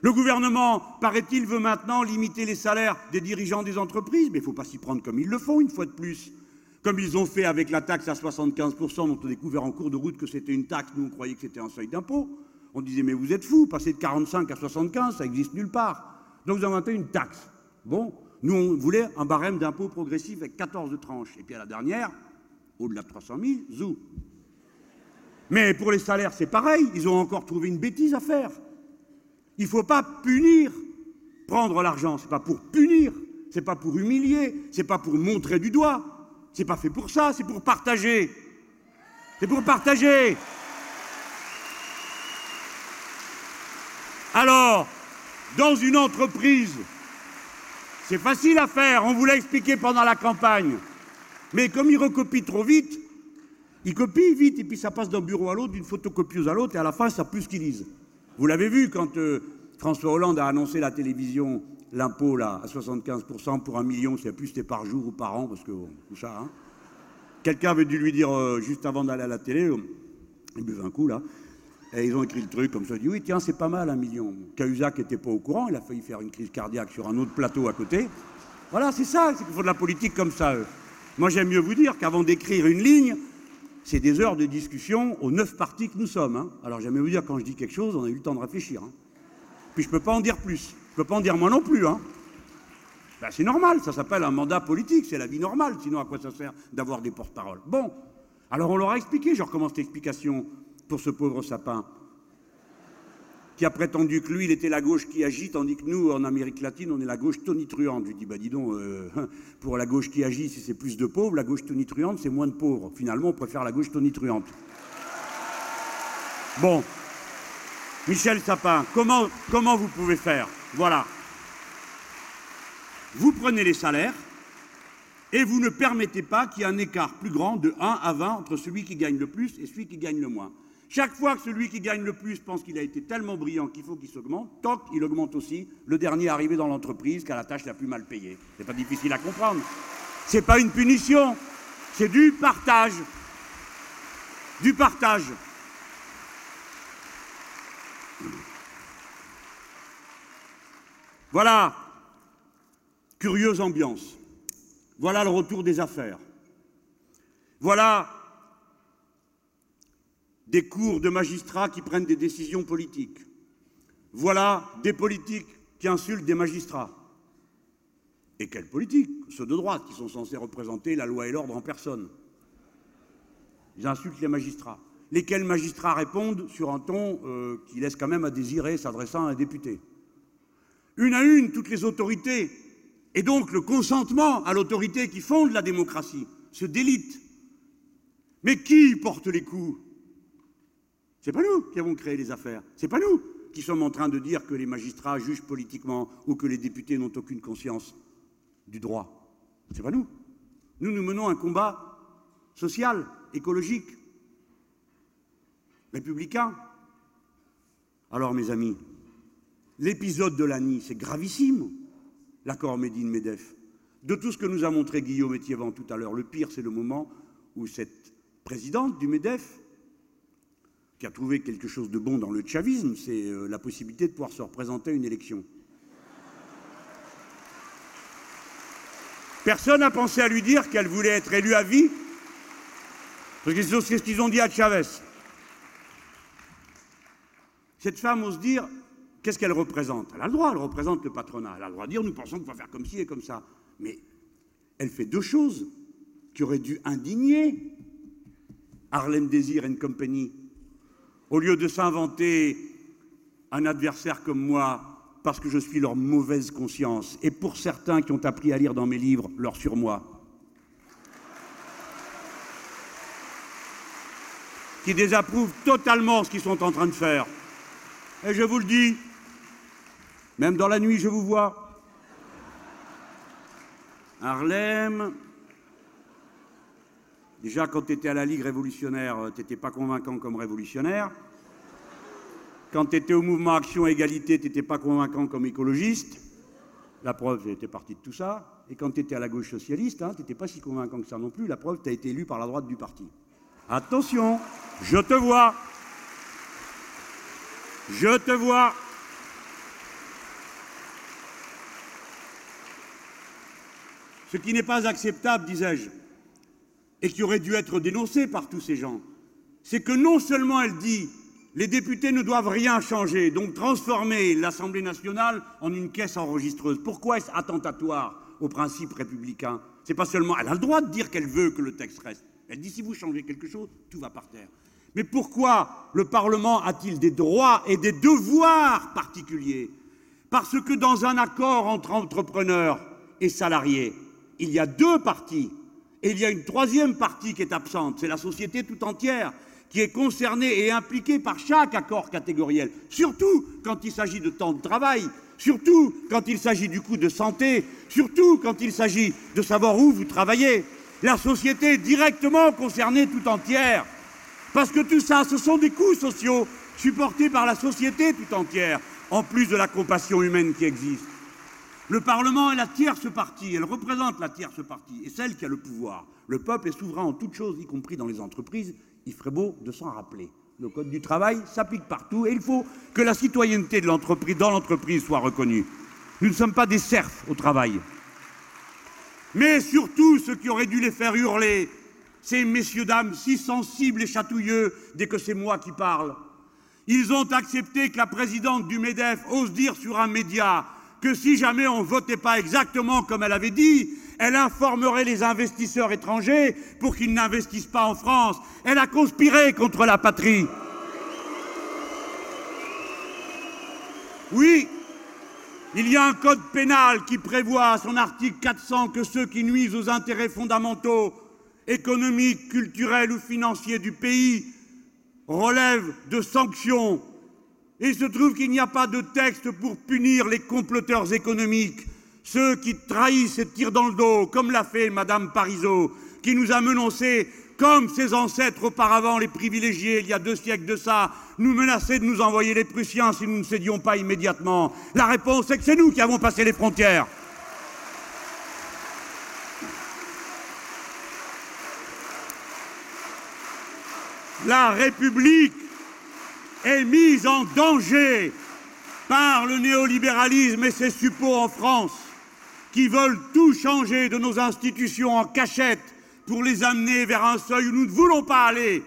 Le gouvernement, paraît-il, veut maintenant limiter les salaires des dirigeants des entreprises, mais il ne faut pas s'y prendre comme ils le font, une fois de plus. Comme ils ont fait avec la taxe à 75%, dont on a découvert en cours de route que c'était une taxe, nous on croyait que c'était un seuil d'impôt. On disait, mais vous êtes fous, passer de 45 à 75, ça n'existe nulle part. Donc vous inventez une taxe. Bon. Nous, on voulait un barème d'impôt progressif avec 14 tranches. Et puis à la dernière, au-delà de 300 000, zou. Mais pour les salaires, c'est pareil. Ils ont encore trouvé une bêtise à faire. Il ne faut pas punir, prendre l'argent. Ce n'est pas pour punir, ce n'est pas pour humilier, ce n'est pas pour montrer du doigt. Ce n'est pas fait pour ça, c'est pour partager. C'est pour partager. Alors, dans une entreprise... C'est facile à faire, on vous l'a expliqué pendant la campagne. Mais comme ils recopient trop vite, Ils copient vite et puis ça passe d'un bureau à l'autre, d'une photocopieuse à l'autre et à la fin, ça pue ce qu'ils disent. Vous l'avez vu quand François Hollande a annoncé à la télévision l'impôt là, à 75% pour 1 million, je ne sais plus si c'était par jour ou par an, parce que tout ça, hein. Quelqu'un avait dû lui dire juste avant d'aller à la télé, il buvait un coup là, et ils ont écrit le truc comme ça, ils ont dit oui tiens c'est pas mal 1 million. Cahuzac n'était pas au courant, il a failli faire une crise cardiaque sur un autre plateau à côté. Voilà c'est ça, c'est qu'il faut de la politique comme ça. Moi j'aime mieux vous dire qu'avant d'écrire une ligne, c'est des heures de discussion aux 9 partis que nous sommes. Hein. Alors j'aime mieux vous dire quand je dis quelque chose, on a eu le temps de réfléchir. Hein. Puis je peux pas en dire plus, je peux pas en dire moins non plus. Hein. Ben c'est normal, ça s'appelle un mandat politique, c'est la vie normale, sinon à quoi ça sert d'avoir des porte-paroles. Bon, alors on leur a expliqué, je recommence l'explication pour ce pauvre Sapin, qui a prétendu que lui, il était la gauche qui agit, tandis que nous, en Amérique latine, on est la gauche tonitruante. Je lui dis, bah dis donc, pour la gauche qui agit, si c'est plus de pauvres, la gauche tonitruante, c'est moins de pauvres. Finalement, on préfère la gauche tonitruante. Bon, Michel Sapin, comment vous pouvez faire ? Voilà. Vous prenez les salaires et vous ne permettez pas qu'il y ait un écart plus grand de 1 à 20 entre celui qui gagne le plus et celui qui gagne le moins. Chaque fois que celui qui gagne le plus pense qu'il a été tellement brillant qu'il faut qu'il s'augmente, toc, il augmente aussi le dernier arrivé dans l'entreprise qui a la tâche la plus mal payée. C'est pas difficile à comprendre. C'est pas une punition, c'est du partage. Du partage. Voilà. Curieuse ambiance. Voilà le retour des affaires. Voilà des cours de magistrats qui prennent des décisions politiques. Voilà des politiques qui insultent des magistrats. Et quelle politique ? Ceux de droite qui sont censés représenter la loi et l'ordre en personne. Ils insultent les magistrats. Lesquels magistrats répondent sur un ton qui laisse quand même à désirer s'adressant à un député. Une à une, toutes les autorités et donc le consentement à l'autorité qui fonde la démocratie se délite. Mais qui porte les coups ? C'est pas nous qui avons créé les affaires. C'est pas nous qui sommes en train de dire que les magistrats jugent politiquement ou que les députés n'ont aucune conscience du droit. C'est pas nous. Nous, nous menons un combat social, écologique, républicain. Alors, mes amis, l'épisode de l'ANI, c'est gravissime. L'accord Médine-Medef. De tout ce que nous a montré Guillaume Etievant tout à l'heure, le pire, c'est le moment où cette présidente du Medef, qui a trouvé quelque chose de bon dans le chavisme, c'est la possibilité de pouvoir se représenter à une élection. Personne n'a pensé à lui dire qu'elle voulait être élue à vie, parce que c'est ce qu'ils ont dit à Chavez. Cette femme ose dire... Qu'est-ce qu'elle représente ? Elle a le droit, elle représente le patronat. Elle a le droit de dire, nous pensons qu'il faut faire comme ci et comme ça. Mais elle fait deux choses qui auraient dû indigner Harlem Désir and Company. Au lieu de s'inventer un adversaire comme moi, parce que je suis leur mauvaise conscience, et pour certains qui ont appris à lire dans mes livres, leur surmoi, qui désapprouvent totalement ce qu'ils sont en train de faire. Et je vous le dis, même dans la nuit, je vous vois. Harlem, déjà quand tu étais à la Ligue révolutionnaire, tu n'étais pas convaincant comme révolutionnaire. Quand tu étais au mouvement Action Égalité, tu n'étais pas convaincant comme écologiste. La preuve, tu étais parti de tout ça. Et quand tu étais à la gauche socialiste, tu n'étais pas si convaincant que ça non plus. La preuve, tu as été élu par la droite du parti. Attention, je te vois. Je te vois. Ce qui n'est pas acceptable, disais-je, et qui aurait dû être dénoncé par tous ces gens, c'est que non seulement elle dit « les députés ne doivent rien changer, donc transformer l'Assemblée nationale en une caisse enregistreuse ». Pourquoi est-ce attentatoire aux principes républicains ? C'est pas seulement... Elle a le droit de dire qu'elle veut que le texte reste. Elle dit « si vous changez quelque chose, tout va par terre ». Mais pourquoi le Parlement a-t-il des droits et des devoirs particuliers ? Parce que dans un accord entre entrepreneurs et salariés, il y a deux parties et il y a une troisième partie qui est absente, c'est la société tout entière qui est concernée et impliquée par chaque accord catégoriel, surtout quand il s'agit de temps de travail, surtout quand il s'agit du coût de santé, surtout quand il s'agit de savoir où vous travaillez. la société est directement concernée tout entière. Parce que tout ça, ce sont des coûts sociaux supportés par la société tout entière, en plus de la compassion humaine qui existe. Le Parlement est la tierce partie, elle représente la tierce partie, et celle qui a le pouvoir. Le peuple est souverain en toutes choses, y compris dans les entreprises. Il ferait beau de s'en rappeler. Le code du travail s'applique partout, et il faut que la citoyenneté de l'entreprise, dans l'entreprise, soit reconnue. Nous ne sommes pas des serfs au travail. Mais surtout, ce qui aurait dû les faire hurler, ces messieurs, dames, si sensibles et chatouilleux, dès que c'est moi qui parle. Ils ont accepté que la présidente du MEDEF ose dire sur un média que si jamais on ne votait pas exactement comme elle avait dit, elle informerait les investisseurs étrangers pour qu'ils n'investissent pas en France. Elle a conspiré contre la patrie. Oui, il y a un code pénal qui prévoit à son article 400 que ceux qui nuisent aux intérêts fondamentaux économiques, culturels ou financiers du pays relèvent de sanctions. Et il se trouve qu'il n'y a pas de texte pour punir les comploteurs économiques, ceux qui trahissent et tirent dans le dos, comme l'a fait Madame Parisot, qui nous a menacés, comme ses ancêtres auparavant, les privilégiés, il y a 2 siècles de ça, nous menaçaient de nous envoyer les Prussiens si nous ne cédions pas immédiatement. La réponse est que c'est nous qui avons passé les frontières. La République est mise en danger par le néolibéralisme et ses suppôts en France, qui veulent tout changer de nos institutions en cachette pour les amener vers un seuil où nous ne voulons pas aller,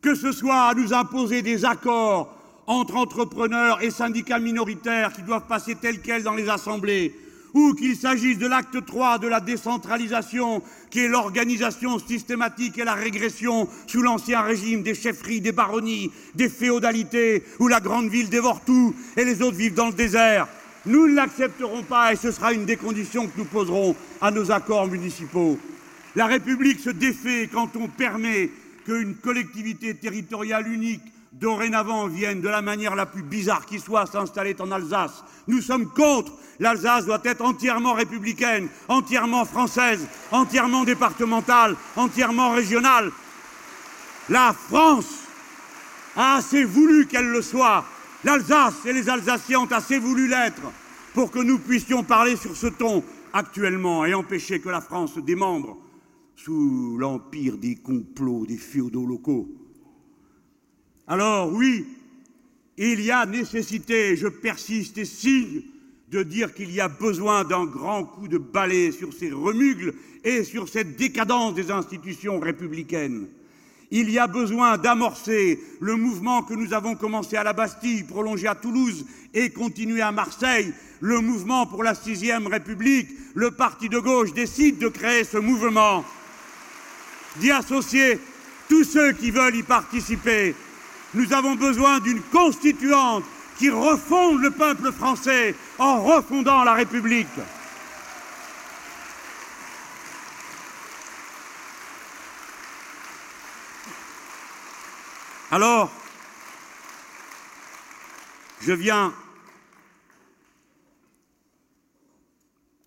que ce soit à nous imposer des accords entre entrepreneurs et syndicats minoritaires qui doivent passer tels quels dans les assemblées, ou qu'il s'agisse de l'acte 3 de la décentralisation, qui est l'organisation systématique et la régression sous l'Ancien Régime des chefferies, des baronnies, des féodalités, où la grande ville dévore tout et les autres vivent dans le désert. Nous ne l'accepterons pas et ce sera une des conditions que nous poserons à nos accords municipaux. La République se défait quand on permet qu'une collectivité territoriale unique dorénavant viennent de la manière la plus bizarre qui soit s'installer en Alsace. Nous sommes contre. L'Alsace doit être entièrement républicaine, entièrement française, entièrement départementale, entièrement régionale. La France a assez voulu qu'elle le soit. L'Alsace et les Alsaciens ont assez voulu l'être pour que nous puissions parler sur ce ton actuellement et empêcher que la France se démembre sous l'empire des complots des féodaux locaux. Alors oui, il y a nécessité, je persiste et signe, de dire qu'il y a besoin d'un grand coup de balai sur ces remugles et sur cette décadence des institutions républicaines. Il y a besoin d'amorcer le mouvement que nous avons commencé à la Bastille, prolongé à Toulouse et continué à Marseille, le mouvement pour la 6e République. Le Parti de Gauche décide de créer ce mouvement, d'y associer tous ceux qui veulent y participer. Nous avons besoin d'une constituante qui refonde le peuple français en refondant la République. Alors, je viens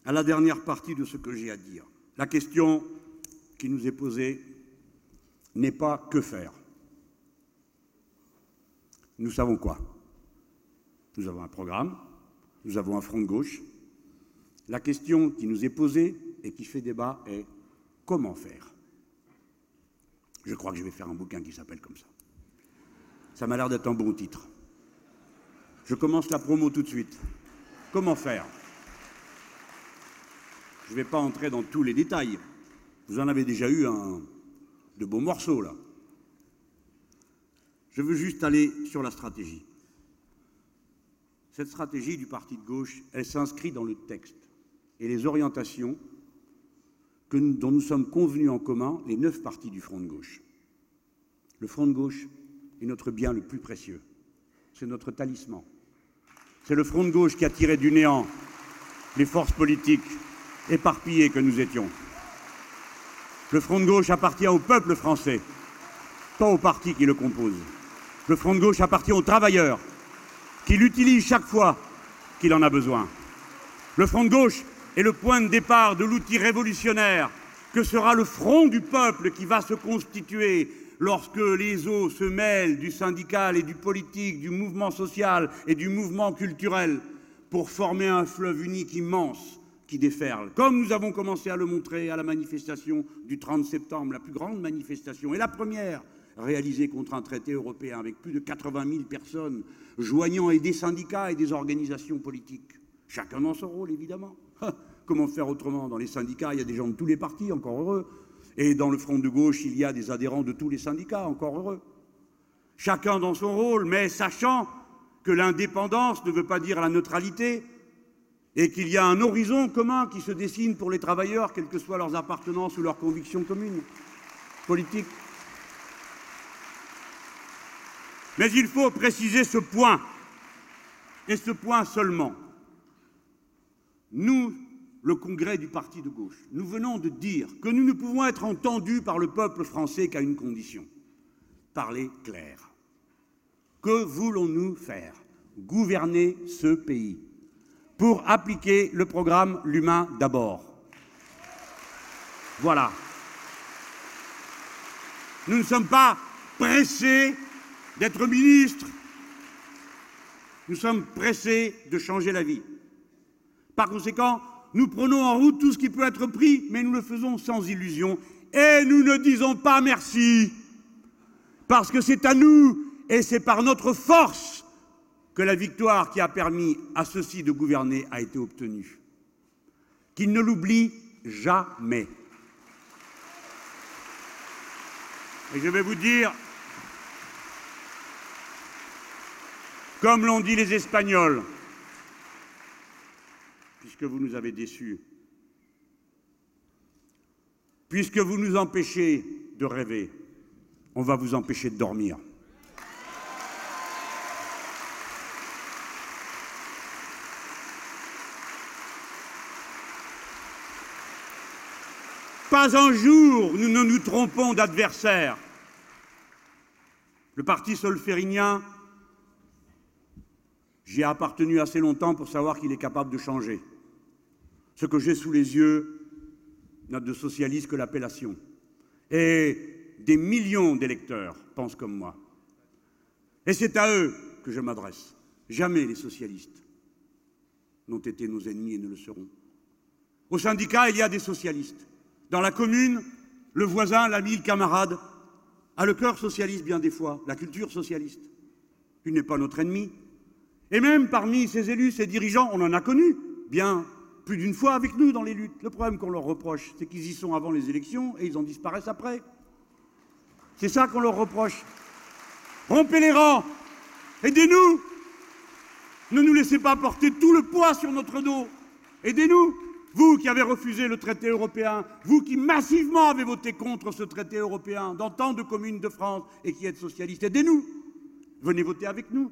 à la dernière partie de ce que j'ai à dire. La question qui nous est posée n'est pas que faire. Nous savons quoi? Nous avons un programme, nous avons un front de gauche. La question qui nous est posée et qui fait débat est comment faire? Je crois que je vais faire un bouquin qui s'appelle comme ça. Ça m'a l'air d'être un bon titre. Je commence la promo tout de suite. Comment faire? Je ne vais pas entrer dans tous les détails. Vous en avez déjà eu un de beaux morceaux, là. Je veux juste aller sur la stratégie. Cette stratégie du Parti de Gauche, elle s'inscrit dans le texte et les orientations dont nous sommes convenus en commun, les 9 partis du Front de Gauche. Le Front de Gauche est notre bien le plus précieux. C'est notre talisman. C'est le Front de Gauche qui a tiré du néant les forces politiques éparpillées que nous étions. Le Front de Gauche appartient au peuple français, pas au parti qui le compose. Le Front de Gauche appartient aux travailleurs, qui l'utilisent chaque fois qu'il en a besoin. Le Front de Gauche est le point de départ de l'outil révolutionnaire que sera le front du peuple qui va se constituer lorsque les eaux se mêlent du syndical et du politique, du mouvement social et du mouvement culturel pour former un fleuve unique immense qui déferle, comme nous avons commencé à le montrer à la manifestation du 30 septembre, la plus grande manifestation et la première réalisée contre un traité européen avec plus de 80 000 personnes joignant et des syndicats et des organisations politiques. Chacun dans son rôle, évidemment. Comment faire autrement? Dans les syndicats, il y a des gens de tous les partis, encore heureux. Et dans le Front de Gauche, il y a des adhérents de tous les syndicats, encore heureux. Chacun dans son rôle, mais sachant que l'indépendance ne veut pas dire la neutralité et qu'il y a un horizon commun qui se dessine pour les travailleurs, quelles que soient leurs appartenances ou leurs convictions communes, politiques. Mais il faut préciser ce point, et ce point seulement. Nous, le Congrès du Parti de Gauche, nous venons de dire que nous ne pouvons être entendus par le peuple français qu'à une condition, parler clair. Que voulons-nous faire? Gouverner ce pays pour appliquer le programme L'Humain d'abord. Voilà. Nous ne sommes pas pressés d'être ministres. Nous sommes pressés de changer la vie. Par conséquent, nous prenons en route tout ce qui peut être pris, mais nous le faisons sans illusion. Et nous ne disons pas merci, parce que c'est à nous et c'est par notre force que la victoire qui a permis à ceux-ci de gouverner a été obtenue. Qu'ils ne l'oublient jamais. Et je vais vous dire, comme l'ont dit les Espagnols, puisque vous nous avez déçus, puisque vous nous empêchez de rêver, on va vous empêcher de dormir. Pas un jour nous ne nous trompons d'adversaire. Le parti solférinien, j'y ai appartenu assez longtemps pour savoir qu'il est capable de changer. Ce que j'ai sous les yeux n'a de socialiste que l'appellation. Et des millions d'électeurs pensent comme moi. Et c'est à eux que je m'adresse. Jamais les socialistes n'ont été nos ennemis et ne le seront. Au syndicat, il y a des socialistes. Dans la commune, le voisin, l'ami, le camarade a le cœur socialiste bien des fois, la culture socialiste. Il n'est pas notre ennemi. Et même parmi ces élus, ces dirigeants, on en a connu bien plus d'une fois avec nous dans les luttes. Le problème qu'on leur reproche, c'est qu'ils y sont avant les élections et ils en disparaissent après. C'est ça qu'on leur reproche. Rompez les rangs, aidez-nous. Ne nous laissez pas porter tout le poids sur notre dos. Aidez-nous. Vous qui avez refusé le traité européen, vous qui massivement avez voté contre ce traité européen dans tant de communes de France et qui êtes socialistes, aidez-nous. Venez voter avec nous.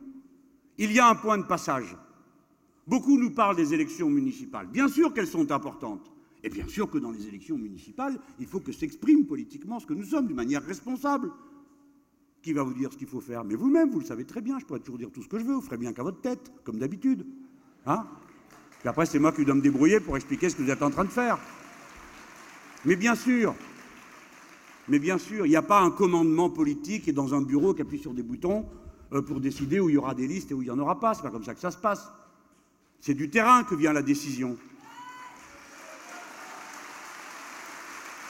Il y a un point de passage. Beaucoup nous parlent des élections municipales. Bien sûr qu'elles sont importantes. Et bien sûr que dans les élections municipales, il faut que s'exprime politiquement ce que nous sommes, d'une manière responsable. Qui va vous dire ce qu'il faut faire? Mais vous-même, vous le savez très bien. Je pourrais toujours dire tout ce que je veux. Vous ferez bien qu'à votre tête, comme d'habitude. Hein? Puis après, c'est moi qui dois me débrouiller pour expliquer ce que vous êtes en train de faire. Mais bien sûr, il n'y a pas un commandement politique et dans un bureau qui appuie sur des boutons pour décider où il y aura des listes et où il n'y en aura pas. C'est pas comme ça que ça se passe. C'est du terrain que vient la décision.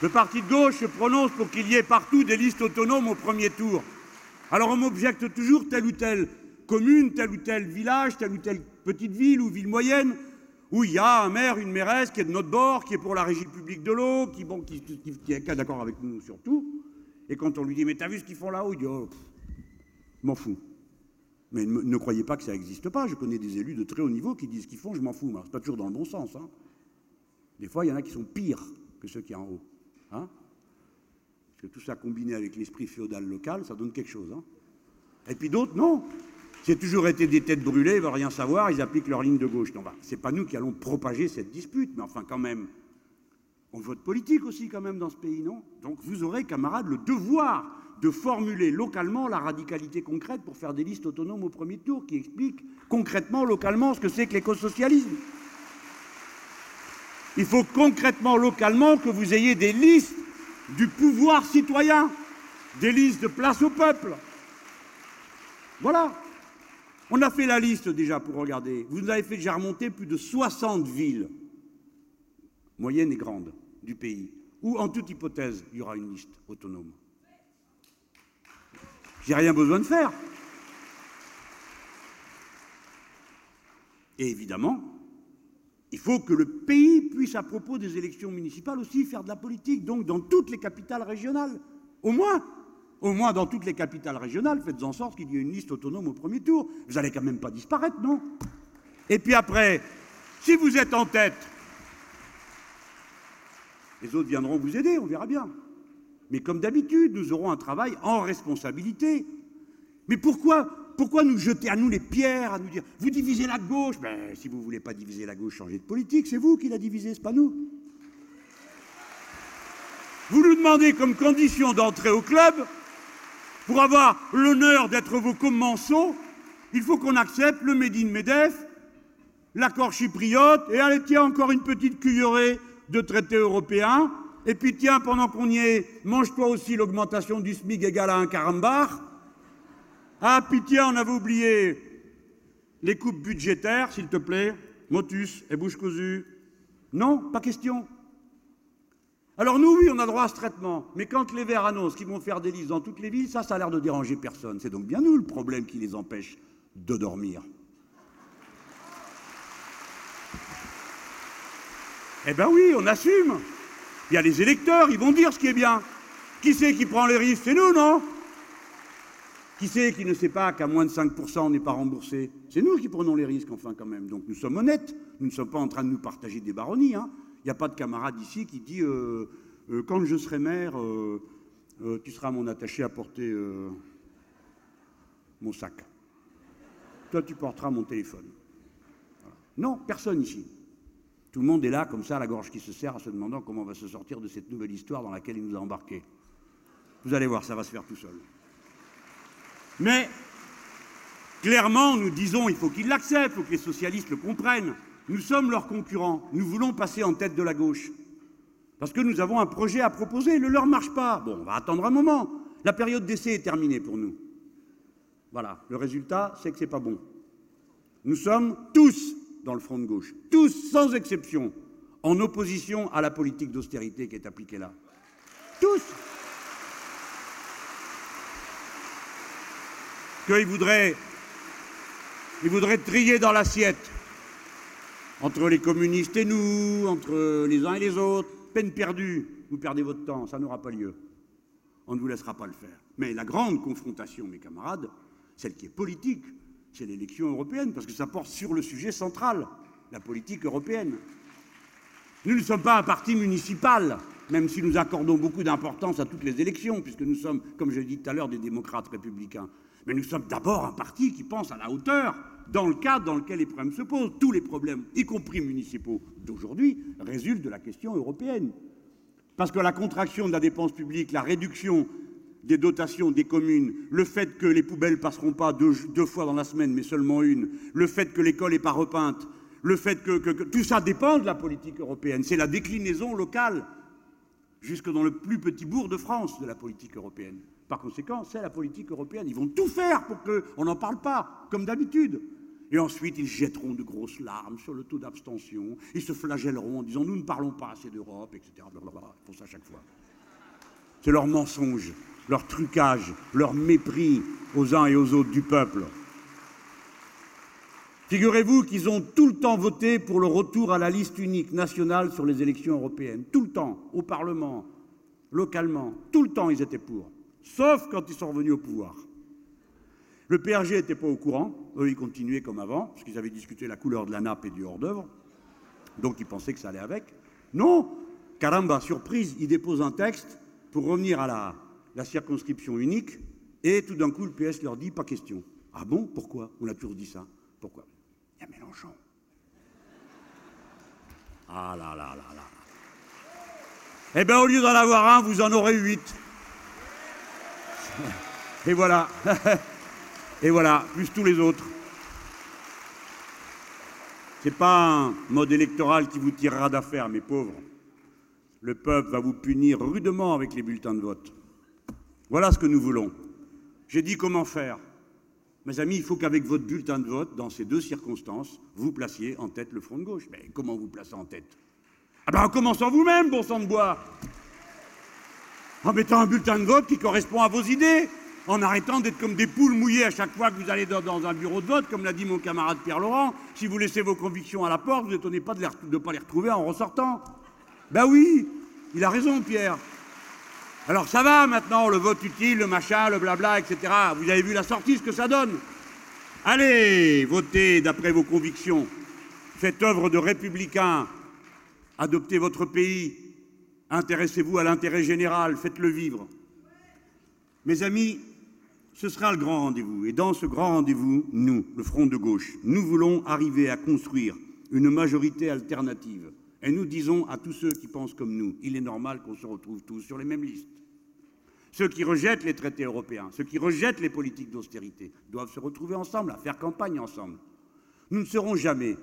Le parti de gauche se prononce pour qu'il y ait partout des listes autonomes au premier tour. Alors on m'objecte toujours telle ou telle commune, tel ou tel village, telle ou telle petite ville ou ville moyenne, où il y a un maire, une mairesse qui est de notre bord, qui est pour la régie publique de l'eau, qui est d'accord avec nous surtout. Et quand on lui dit « mais t'as vu ce qu'ils font là-haut ?» il dit « oh, m'en fous ». Mais ne croyez pas que ça n'existe pas. Je connais des élus de très haut niveau qui disent ce qu'ils font, je m'en fous. Alors, c'est pas toujours dans le bon sens. Hein. Des fois, il y en a qui sont pires que ceux qui sont en haut. Hein. Parce que tout ça combiné avec l'esprit féodal local, ça donne quelque chose. Hein. Et puis d'autres, non. C'est toujours été des têtes brûlées, ils ne veulent rien savoir, ils appliquent leur ligne de gauche. Non, bah, c'est pas nous qui allons propager cette dispute, mais enfin quand même, on vote politique aussi quand même dans ce pays, non? Donc vous aurez, camarades, le devoir de formuler localement la radicalité concrète pour faire des listes autonomes au premier tour qui expliquent concrètement, localement, ce que c'est que l'écosocialisme. Il faut concrètement, localement, que vous ayez des listes du pouvoir citoyen, des listes de place au peuple. Voilà. On a fait la liste déjà pour regarder. Vous nous avez fait déjà remonter plus de 60 villes, moyennes et grandes, du pays, où en toute hypothèse, il y aura une liste autonome. J'ai rien besoin de faire. Et évidemment, il faut que le pays puisse, à propos des élections municipales aussi, faire de la politique, donc dans toutes les capitales régionales. Au moins dans toutes les capitales régionales, faites en sorte qu'il y ait une liste autonome au premier tour. Vous n'allez quand même pas disparaître, non? Et puis après, si vous êtes en tête, les autres viendront vous aider, on verra bien. Mais comme d'habitude, nous aurons un travail en responsabilité. Mais pourquoi nous jeter à nous les pierres, à nous dire « Vous divisez la gauche ». Ben, si vous ne voulez pas diviser la gauche, changez de politique. C'est vous qui la divisez, ce n'est pas nous. Vous nous demandez comme condition d'entrer au club, pour avoir l'honneur d'être vos commensaux, il faut qu'on accepte le Made in Medef, l'accord chypriote, et allez, tiens, encore une petite cuillerée de traités européens. Et puis tiens, pendant qu'on y est, mange-toi aussi l'augmentation du SMIC égale à un carambar. Ah, puis tiens, on avait oublié les coupes budgétaires, s'il te plaît, motus et bouche cousue. Non, pas question. Alors nous, oui, on a droit à ce traitement, mais quand les Verts annoncent qu'ils vont faire des listes dans toutes les villes, ça a l'air de déranger personne. C'est donc bien nous le problème qui les empêche de dormir. Eh ben oui, on assume. Il y a les électeurs, ils vont dire ce qui est bien. Qui c'est qui prend les risques? C'est nous, non? Qui c'est qui ne sait pas qu'à moins de 5% on n'est pas remboursé? C'est nous qui prenons les risques, enfin, quand même. Donc nous sommes honnêtes, nous ne sommes pas en train de nous partager des baronnies. Hein. Il n'y a pas de camarade ici qui dit « Quand je serai maire, tu seras mon attaché à porter mon sac. Toi, tu porteras mon téléphone. Voilà. » Non, personne ici. Tout le monde est là, comme ça, la gorge qui se serre, en se demandant comment on va se sortir de cette nouvelle histoire dans laquelle il nous a embarqués. Vous allez voir, ça va se faire tout seul. Mais, clairement, nous disons, il faut qu'ils l'acceptent, il faut que les socialistes le comprennent. Nous sommes leurs concurrents. Nous voulons passer en tête de la gauche. Parce que nous avons un projet à proposer. Le leur marche pas. Bon, on va attendre un moment. La période d'essai est terminée pour nous. Voilà. Le résultat, c'est que c'est pas bon. Nous sommes tous dans le front de gauche, tous sans exception, en opposition à la politique d'austérité qui est appliquée là. Tous. Qu'ils voudraient, trier dans l'assiette entre les communistes et nous, entre les uns et les autres. Peine perdue, vous perdez votre temps, ça n'aura pas lieu. On ne vous laissera pas le faire. Mais la grande confrontation, mes camarades, celle qui est politique, c'est l'élection européenne, parce que ça porte sur le sujet central, la politique européenne. Nous ne sommes pas un parti municipal, même si nous accordons beaucoup d'importance à toutes les élections, puisque nous sommes, comme je l'ai dit tout à l'heure, des démocrates républicains. Mais nous sommes d'abord un parti qui pense à la hauteur, dans le cadre dans lequel les problèmes se posent. Tous les problèmes, y compris municipaux d'aujourd'hui, résultent de la question européenne. Parce que la contraction de la dépense publique, la réduction des dotations des communes, le fait que les poubelles passeront pas deux fois dans la semaine, mais seulement une, le fait que l'école n'est pas repeinte, le fait que tout ça dépend de la politique européenne. C'est la déclinaison locale, jusque dans le plus petit bourg de France, de la politique européenne. Par conséquent, c'est la politique européenne. Ils vont tout faire pour qu'on n'en parle pas, comme d'habitude. Et ensuite, ils jetteront de grosses larmes sur le taux d'abstention. Ils se flagelleront en disant « Nous ne parlons pas assez d'Europe », etc. Blablabla. Ils font ça à chaque fois. C'est leur mensonge, leur trucage, leur mépris aux uns et aux autres du peuple. Figurez-vous qu'ils ont tout le temps voté pour le retour à la liste unique nationale sur les élections européennes. Tout le temps, au Parlement, localement, tout le temps, ils étaient pour. Sauf quand ils sont revenus au pouvoir. Le PRG n'était pas au courant, eux ils continuaient comme avant, parce qu'ils avaient discuté la couleur de la nappe et du hors-d'œuvre, donc ils pensaient que ça allait avec. Non, caramba, surprise, ils déposent un texte pour revenir à la circonscription unique, et tout d'un coup le PS leur dit pas question. Ah bon, pourquoi? On a toujours dit ça. Pourquoi? Il y a Mélenchon. Ah là là là là. Eh bien au lieu d'en avoir un, vous en aurez 8. Et voilà, plus tous les autres. Ce n'est pas un mode électoral qui vous tirera d'affaire, mes pauvres. Le peuple va vous punir rudement avec les bulletins de vote. Voilà ce que nous voulons. J'ai dit comment faire. Mes amis, il faut qu'avec votre bulletin de vote, dans ces deux circonstances, vous placiez en tête le Front de Gauche. Mais comment vous placez en tête? Ah ben en commençant vous-même, bon sang de bois. En mettant un bulletin de vote qui correspond à vos idées. En arrêtant d'être comme des poules mouillées à chaque fois que vous allez dans un bureau de vote, comme l'a dit mon camarade Pierre Laurent. Si vous laissez vos convictions à la porte, vous n'étonnez pas de ne pas les retrouver en ressortant. Ben oui, il a raison, Pierre. Alors ça va maintenant, le vote utile, le machin, le blabla, etc. Vous avez vu la sortie, ce que ça donne. Allez, votez d'après vos convictions. Faites œuvre de républicain. Adoptez votre pays. Intéressez-vous à l'intérêt général. Faites-le vivre. Mes amis, ce sera le grand rendez-vous. Et dans ce grand rendez-vous, nous, le Front de Gauche, nous voulons arriver à construire une majorité alternative. Et nous disons à tous ceux qui pensent comme nous, il est normal qu'on se retrouve tous sur les mêmes listes. Ceux qui rejettent les traités européens, ceux qui rejettent les politiques d'austérité, doivent se retrouver ensemble, à faire campagne ensemble. Nous ne serons jamais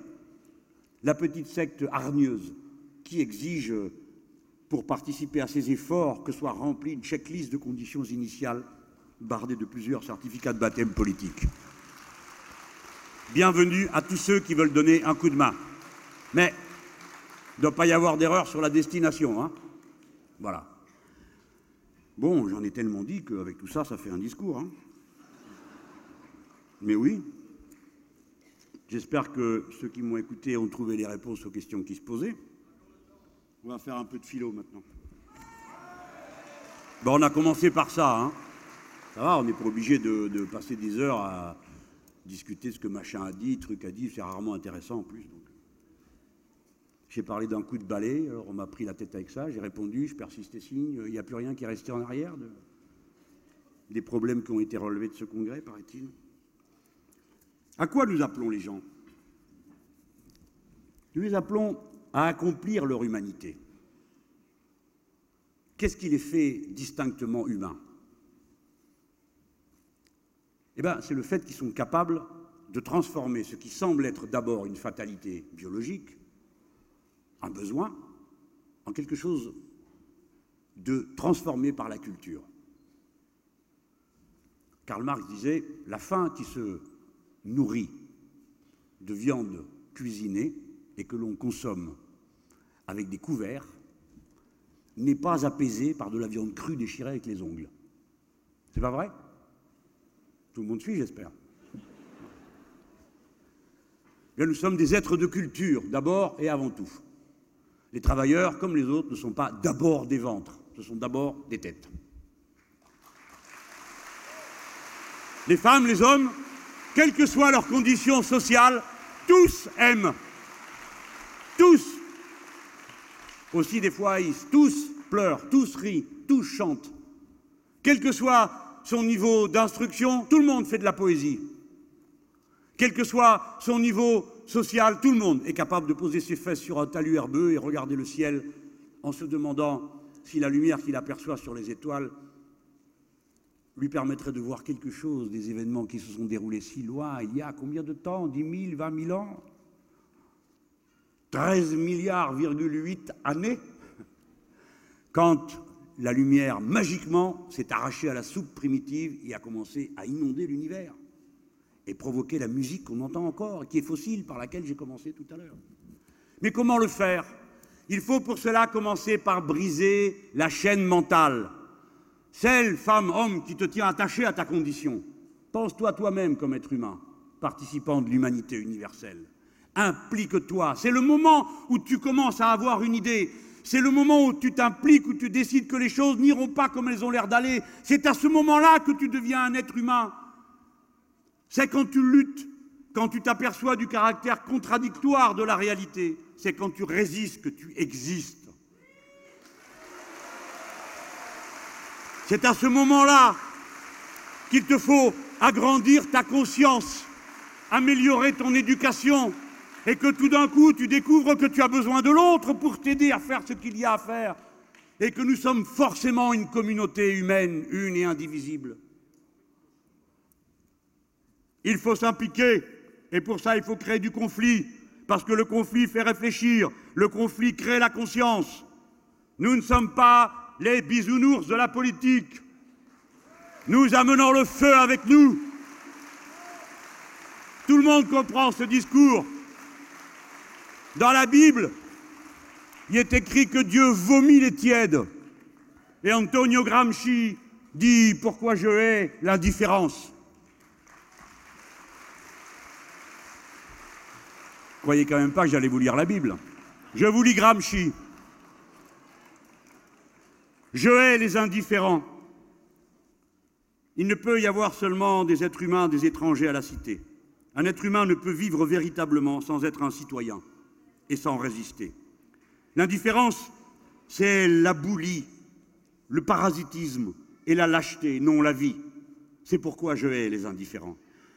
la petite secte hargneuse qui exige, pour participer à ces efforts, que soit remplie une checklist de conditions initiales bardée de plusieurs certificats de baptême politique. Bienvenue à tous ceux qui veulent donner un coup de main. Mais il ne doit pas y avoir d'erreur sur la destination, hein. Voilà. Bon, j'en ai tellement dit qu'avec tout ça, ça fait un discours, hein. Mais oui. J'espère que ceux qui m'ont écouté ont trouvé les réponses aux questions qui se posaient. On va faire un peu de philo maintenant. Bon, on a commencé par ça, hein. Ça va, on n'est pas obligé de passer des heures à discuter ce que machin a dit, truc a dit, c'est rarement intéressant en plus, donc. J'ai parlé d'un coup de balai, alors on m'a pris la tête avec ça, j'ai répondu, je persiste et signe, il n'y a plus rien qui est resté en arrière des problèmes qui ont été relevés de ce congrès, paraît-il. À quoi nous appelons les gens? Nous les appelons à accomplir leur humanité. Qu'est-ce qui les fait distinctement humains? Eh bien, c'est le fait qu'ils sont capables de transformer ce qui semble être d'abord une fatalité biologique, un besoin, en quelque chose de transformé par la culture. Karl Marx disait, la faim qui se nourrit de viande cuisinée et que l'on consomme avec des couverts n'est pas apaisée par de la viande crue déchirée avec les ongles. C'est pas vrai? Tout le monde suit, j'espère. Bien, nous sommes des êtres de culture, d'abord et avant tout. Les travailleurs, comme les autres, ne sont pas d'abord des ventres, ce sont d'abord des têtes. Les femmes, les hommes, quelles que soient leurs conditions sociales, tous aiment. Tous. Aussi des fois haïssent. Tous pleurent, tous rient, tous chantent. Quel que soit son niveau d'instruction, tout le monde fait de la poésie. Quel que soit son niveau social, tout le monde est capable de poser ses fesses sur un talus herbeux et regarder le ciel en se demandant si la lumière qu'il aperçoit sur les étoiles lui permettrait de voir quelque chose des événements qui se sont déroulés si loin, il y a combien de temps? 10 000, 20 000 ans? 13 milliards,8 années? Quand la lumière, magiquement, s'est arrachée à la soupe primitive et a commencé à inonder l'univers et provoquer la musique qu'on entend encore, qui est fossile, par laquelle j'ai commencé tout à l'heure. Mais comment le faire? Il faut pour cela commencer par briser la chaîne mentale. Celle, femme, homme, qui te tient attaché à ta condition. Pense-toi toi-même comme être humain, participant de l'humanité universelle. Implique-toi. C'est le moment où tu commences à avoir une idée. C'est le moment où tu t'impliques, où tu décides que les choses n'iront pas comme elles ont l'air d'aller. C'est à ce moment-là que tu deviens un être humain. C'est quand tu luttes, quand tu t'aperçois du caractère contradictoire de la réalité. C'est quand tu résistes que tu existes. C'est à ce moment-là qu'il te faut agrandir ta conscience, améliorer ton éducation, et que tout d'un coup, tu découvres que tu as besoin de l'autre pour t'aider à faire ce qu'il y a à faire, et que nous sommes forcément une communauté humaine, une et indivisible. Il faut s'impliquer, et pour ça, il faut créer du conflit, parce que le conflit fait réfléchir, le conflit crée la conscience. Nous ne sommes pas les bisounours de la politique. Nous amenons le feu avec nous. Tout le monde comprend ce discours. Dans la Bible, il est écrit que Dieu vomit les tièdes. Et Antonio Gramsci dit « Pourquoi je hais l'indifférence ?» Croyez quand même pas que j'allais vous lire la Bible. Je vous lis Gramsci. Je hais les indifférents. Il ne peut y avoir seulement des êtres humains, des étrangers à la cité. Un être humain ne peut vivre véritablement sans être un citoyen et sans résister. L'indifférence, c'est la boulie, le parasitisme et la lâcheté, non la vie. C'est pourquoi je hais les indifférents.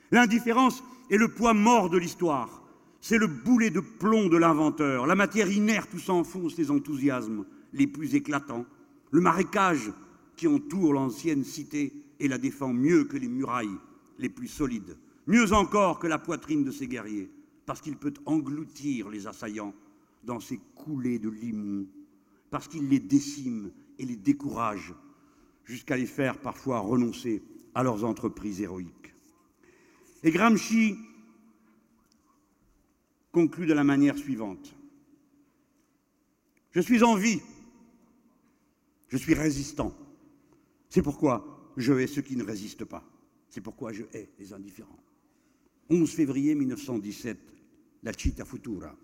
L'indifférence est le poids mort de l'histoire. C'est le boulet de plomb de l'inventeur, la matière inerte où s'enfoncent les enthousiasmes les plus éclatants, le marécage qui entoure l'ancienne cité et la défend mieux que les murailles les plus solides, mieux encore que la poitrine de ses guerriers, parce qu'il peut engloutir les assaillants dans ses coulées de limon, parce qu'il les décime et les décourage, jusqu'à les faire parfois renoncer à leurs entreprises héroïques. Et Gramsci conclut de la manière suivante. Je suis en vie, je suis résistant. C'est pourquoi je hais ceux qui ne résistent pas. C'est pourquoi je hais les indifférents. 11 février 1917, la Città Futura.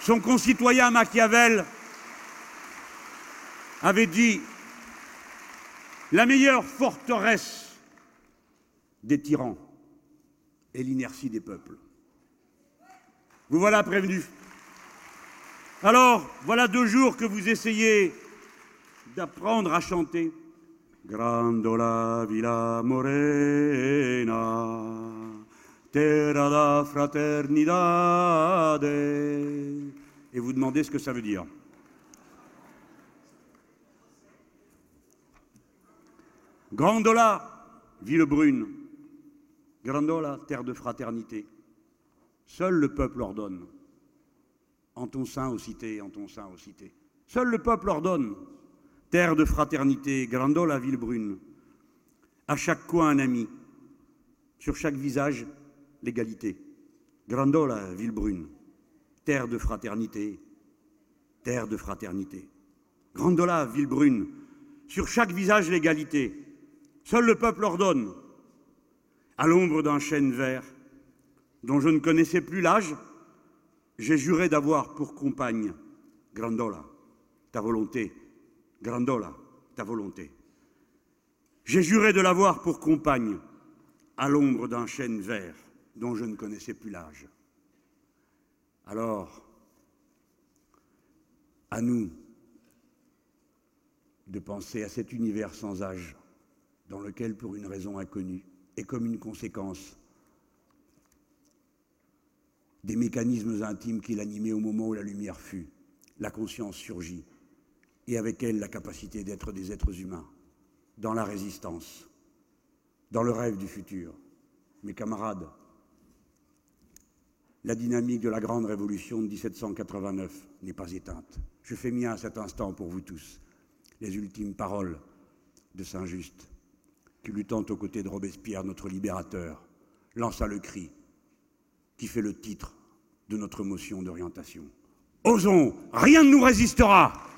Son concitoyen Machiavel avait dit « La meilleure forteresse des tyrans et l'inertie des peuples. » Vous voilà prévenus. Alors, voilà 2 jours que vous essayez d'apprendre à chanter « Grandola Villa Morena, terra da fraternidade » et vous demandez ce que ça veut dire. Grandola, ville brune, Grandola, terre de fraternité, seul le peuple ordonne. En ton sein aux cités, en ton sein aux cités. Seul le peuple ordonne. Terre de fraternité, Grandola, ville brune. À chaque coin un ami, sur chaque visage l'égalité. Grandola, ville brune, terre de fraternité, terre de fraternité. Grandola, ville brune, sur chaque visage l'égalité. Seul le peuple ordonne. À l'ombre d'un chêne vert, dont je ne connaissais plus l'âge, j'ai juré d'avoir pour compagne, Grandola, ta volonté, Grandola, ta volonté. J'ai juré de l'avoir pour compagne, à l'ombre d'un chêne vert, dont je ne connaissais plus l'âge. Alors, à nous de penser à cet univers sans âge, dans lequel, pour une raison inconnue, et comme une conséquence des mécanismes intimes qui l'animaient au moment où la lumière fut, la conscience surgit, et avec elle la capacité d'être des êtres humains, dans la résistance, dans le rêve du futur. Mes camarades, la dynamique de la grande révolution de 1789 n'est pas éteinte. Je fais mien à cet instant pour vous tous les ultimes paroles de Saint-Just, qui, luttant aux côtés de Robespierre, notre libérateur, lança le cri qui fait le titre de notre motion d'orientation. Osons, rien ne nous résistera!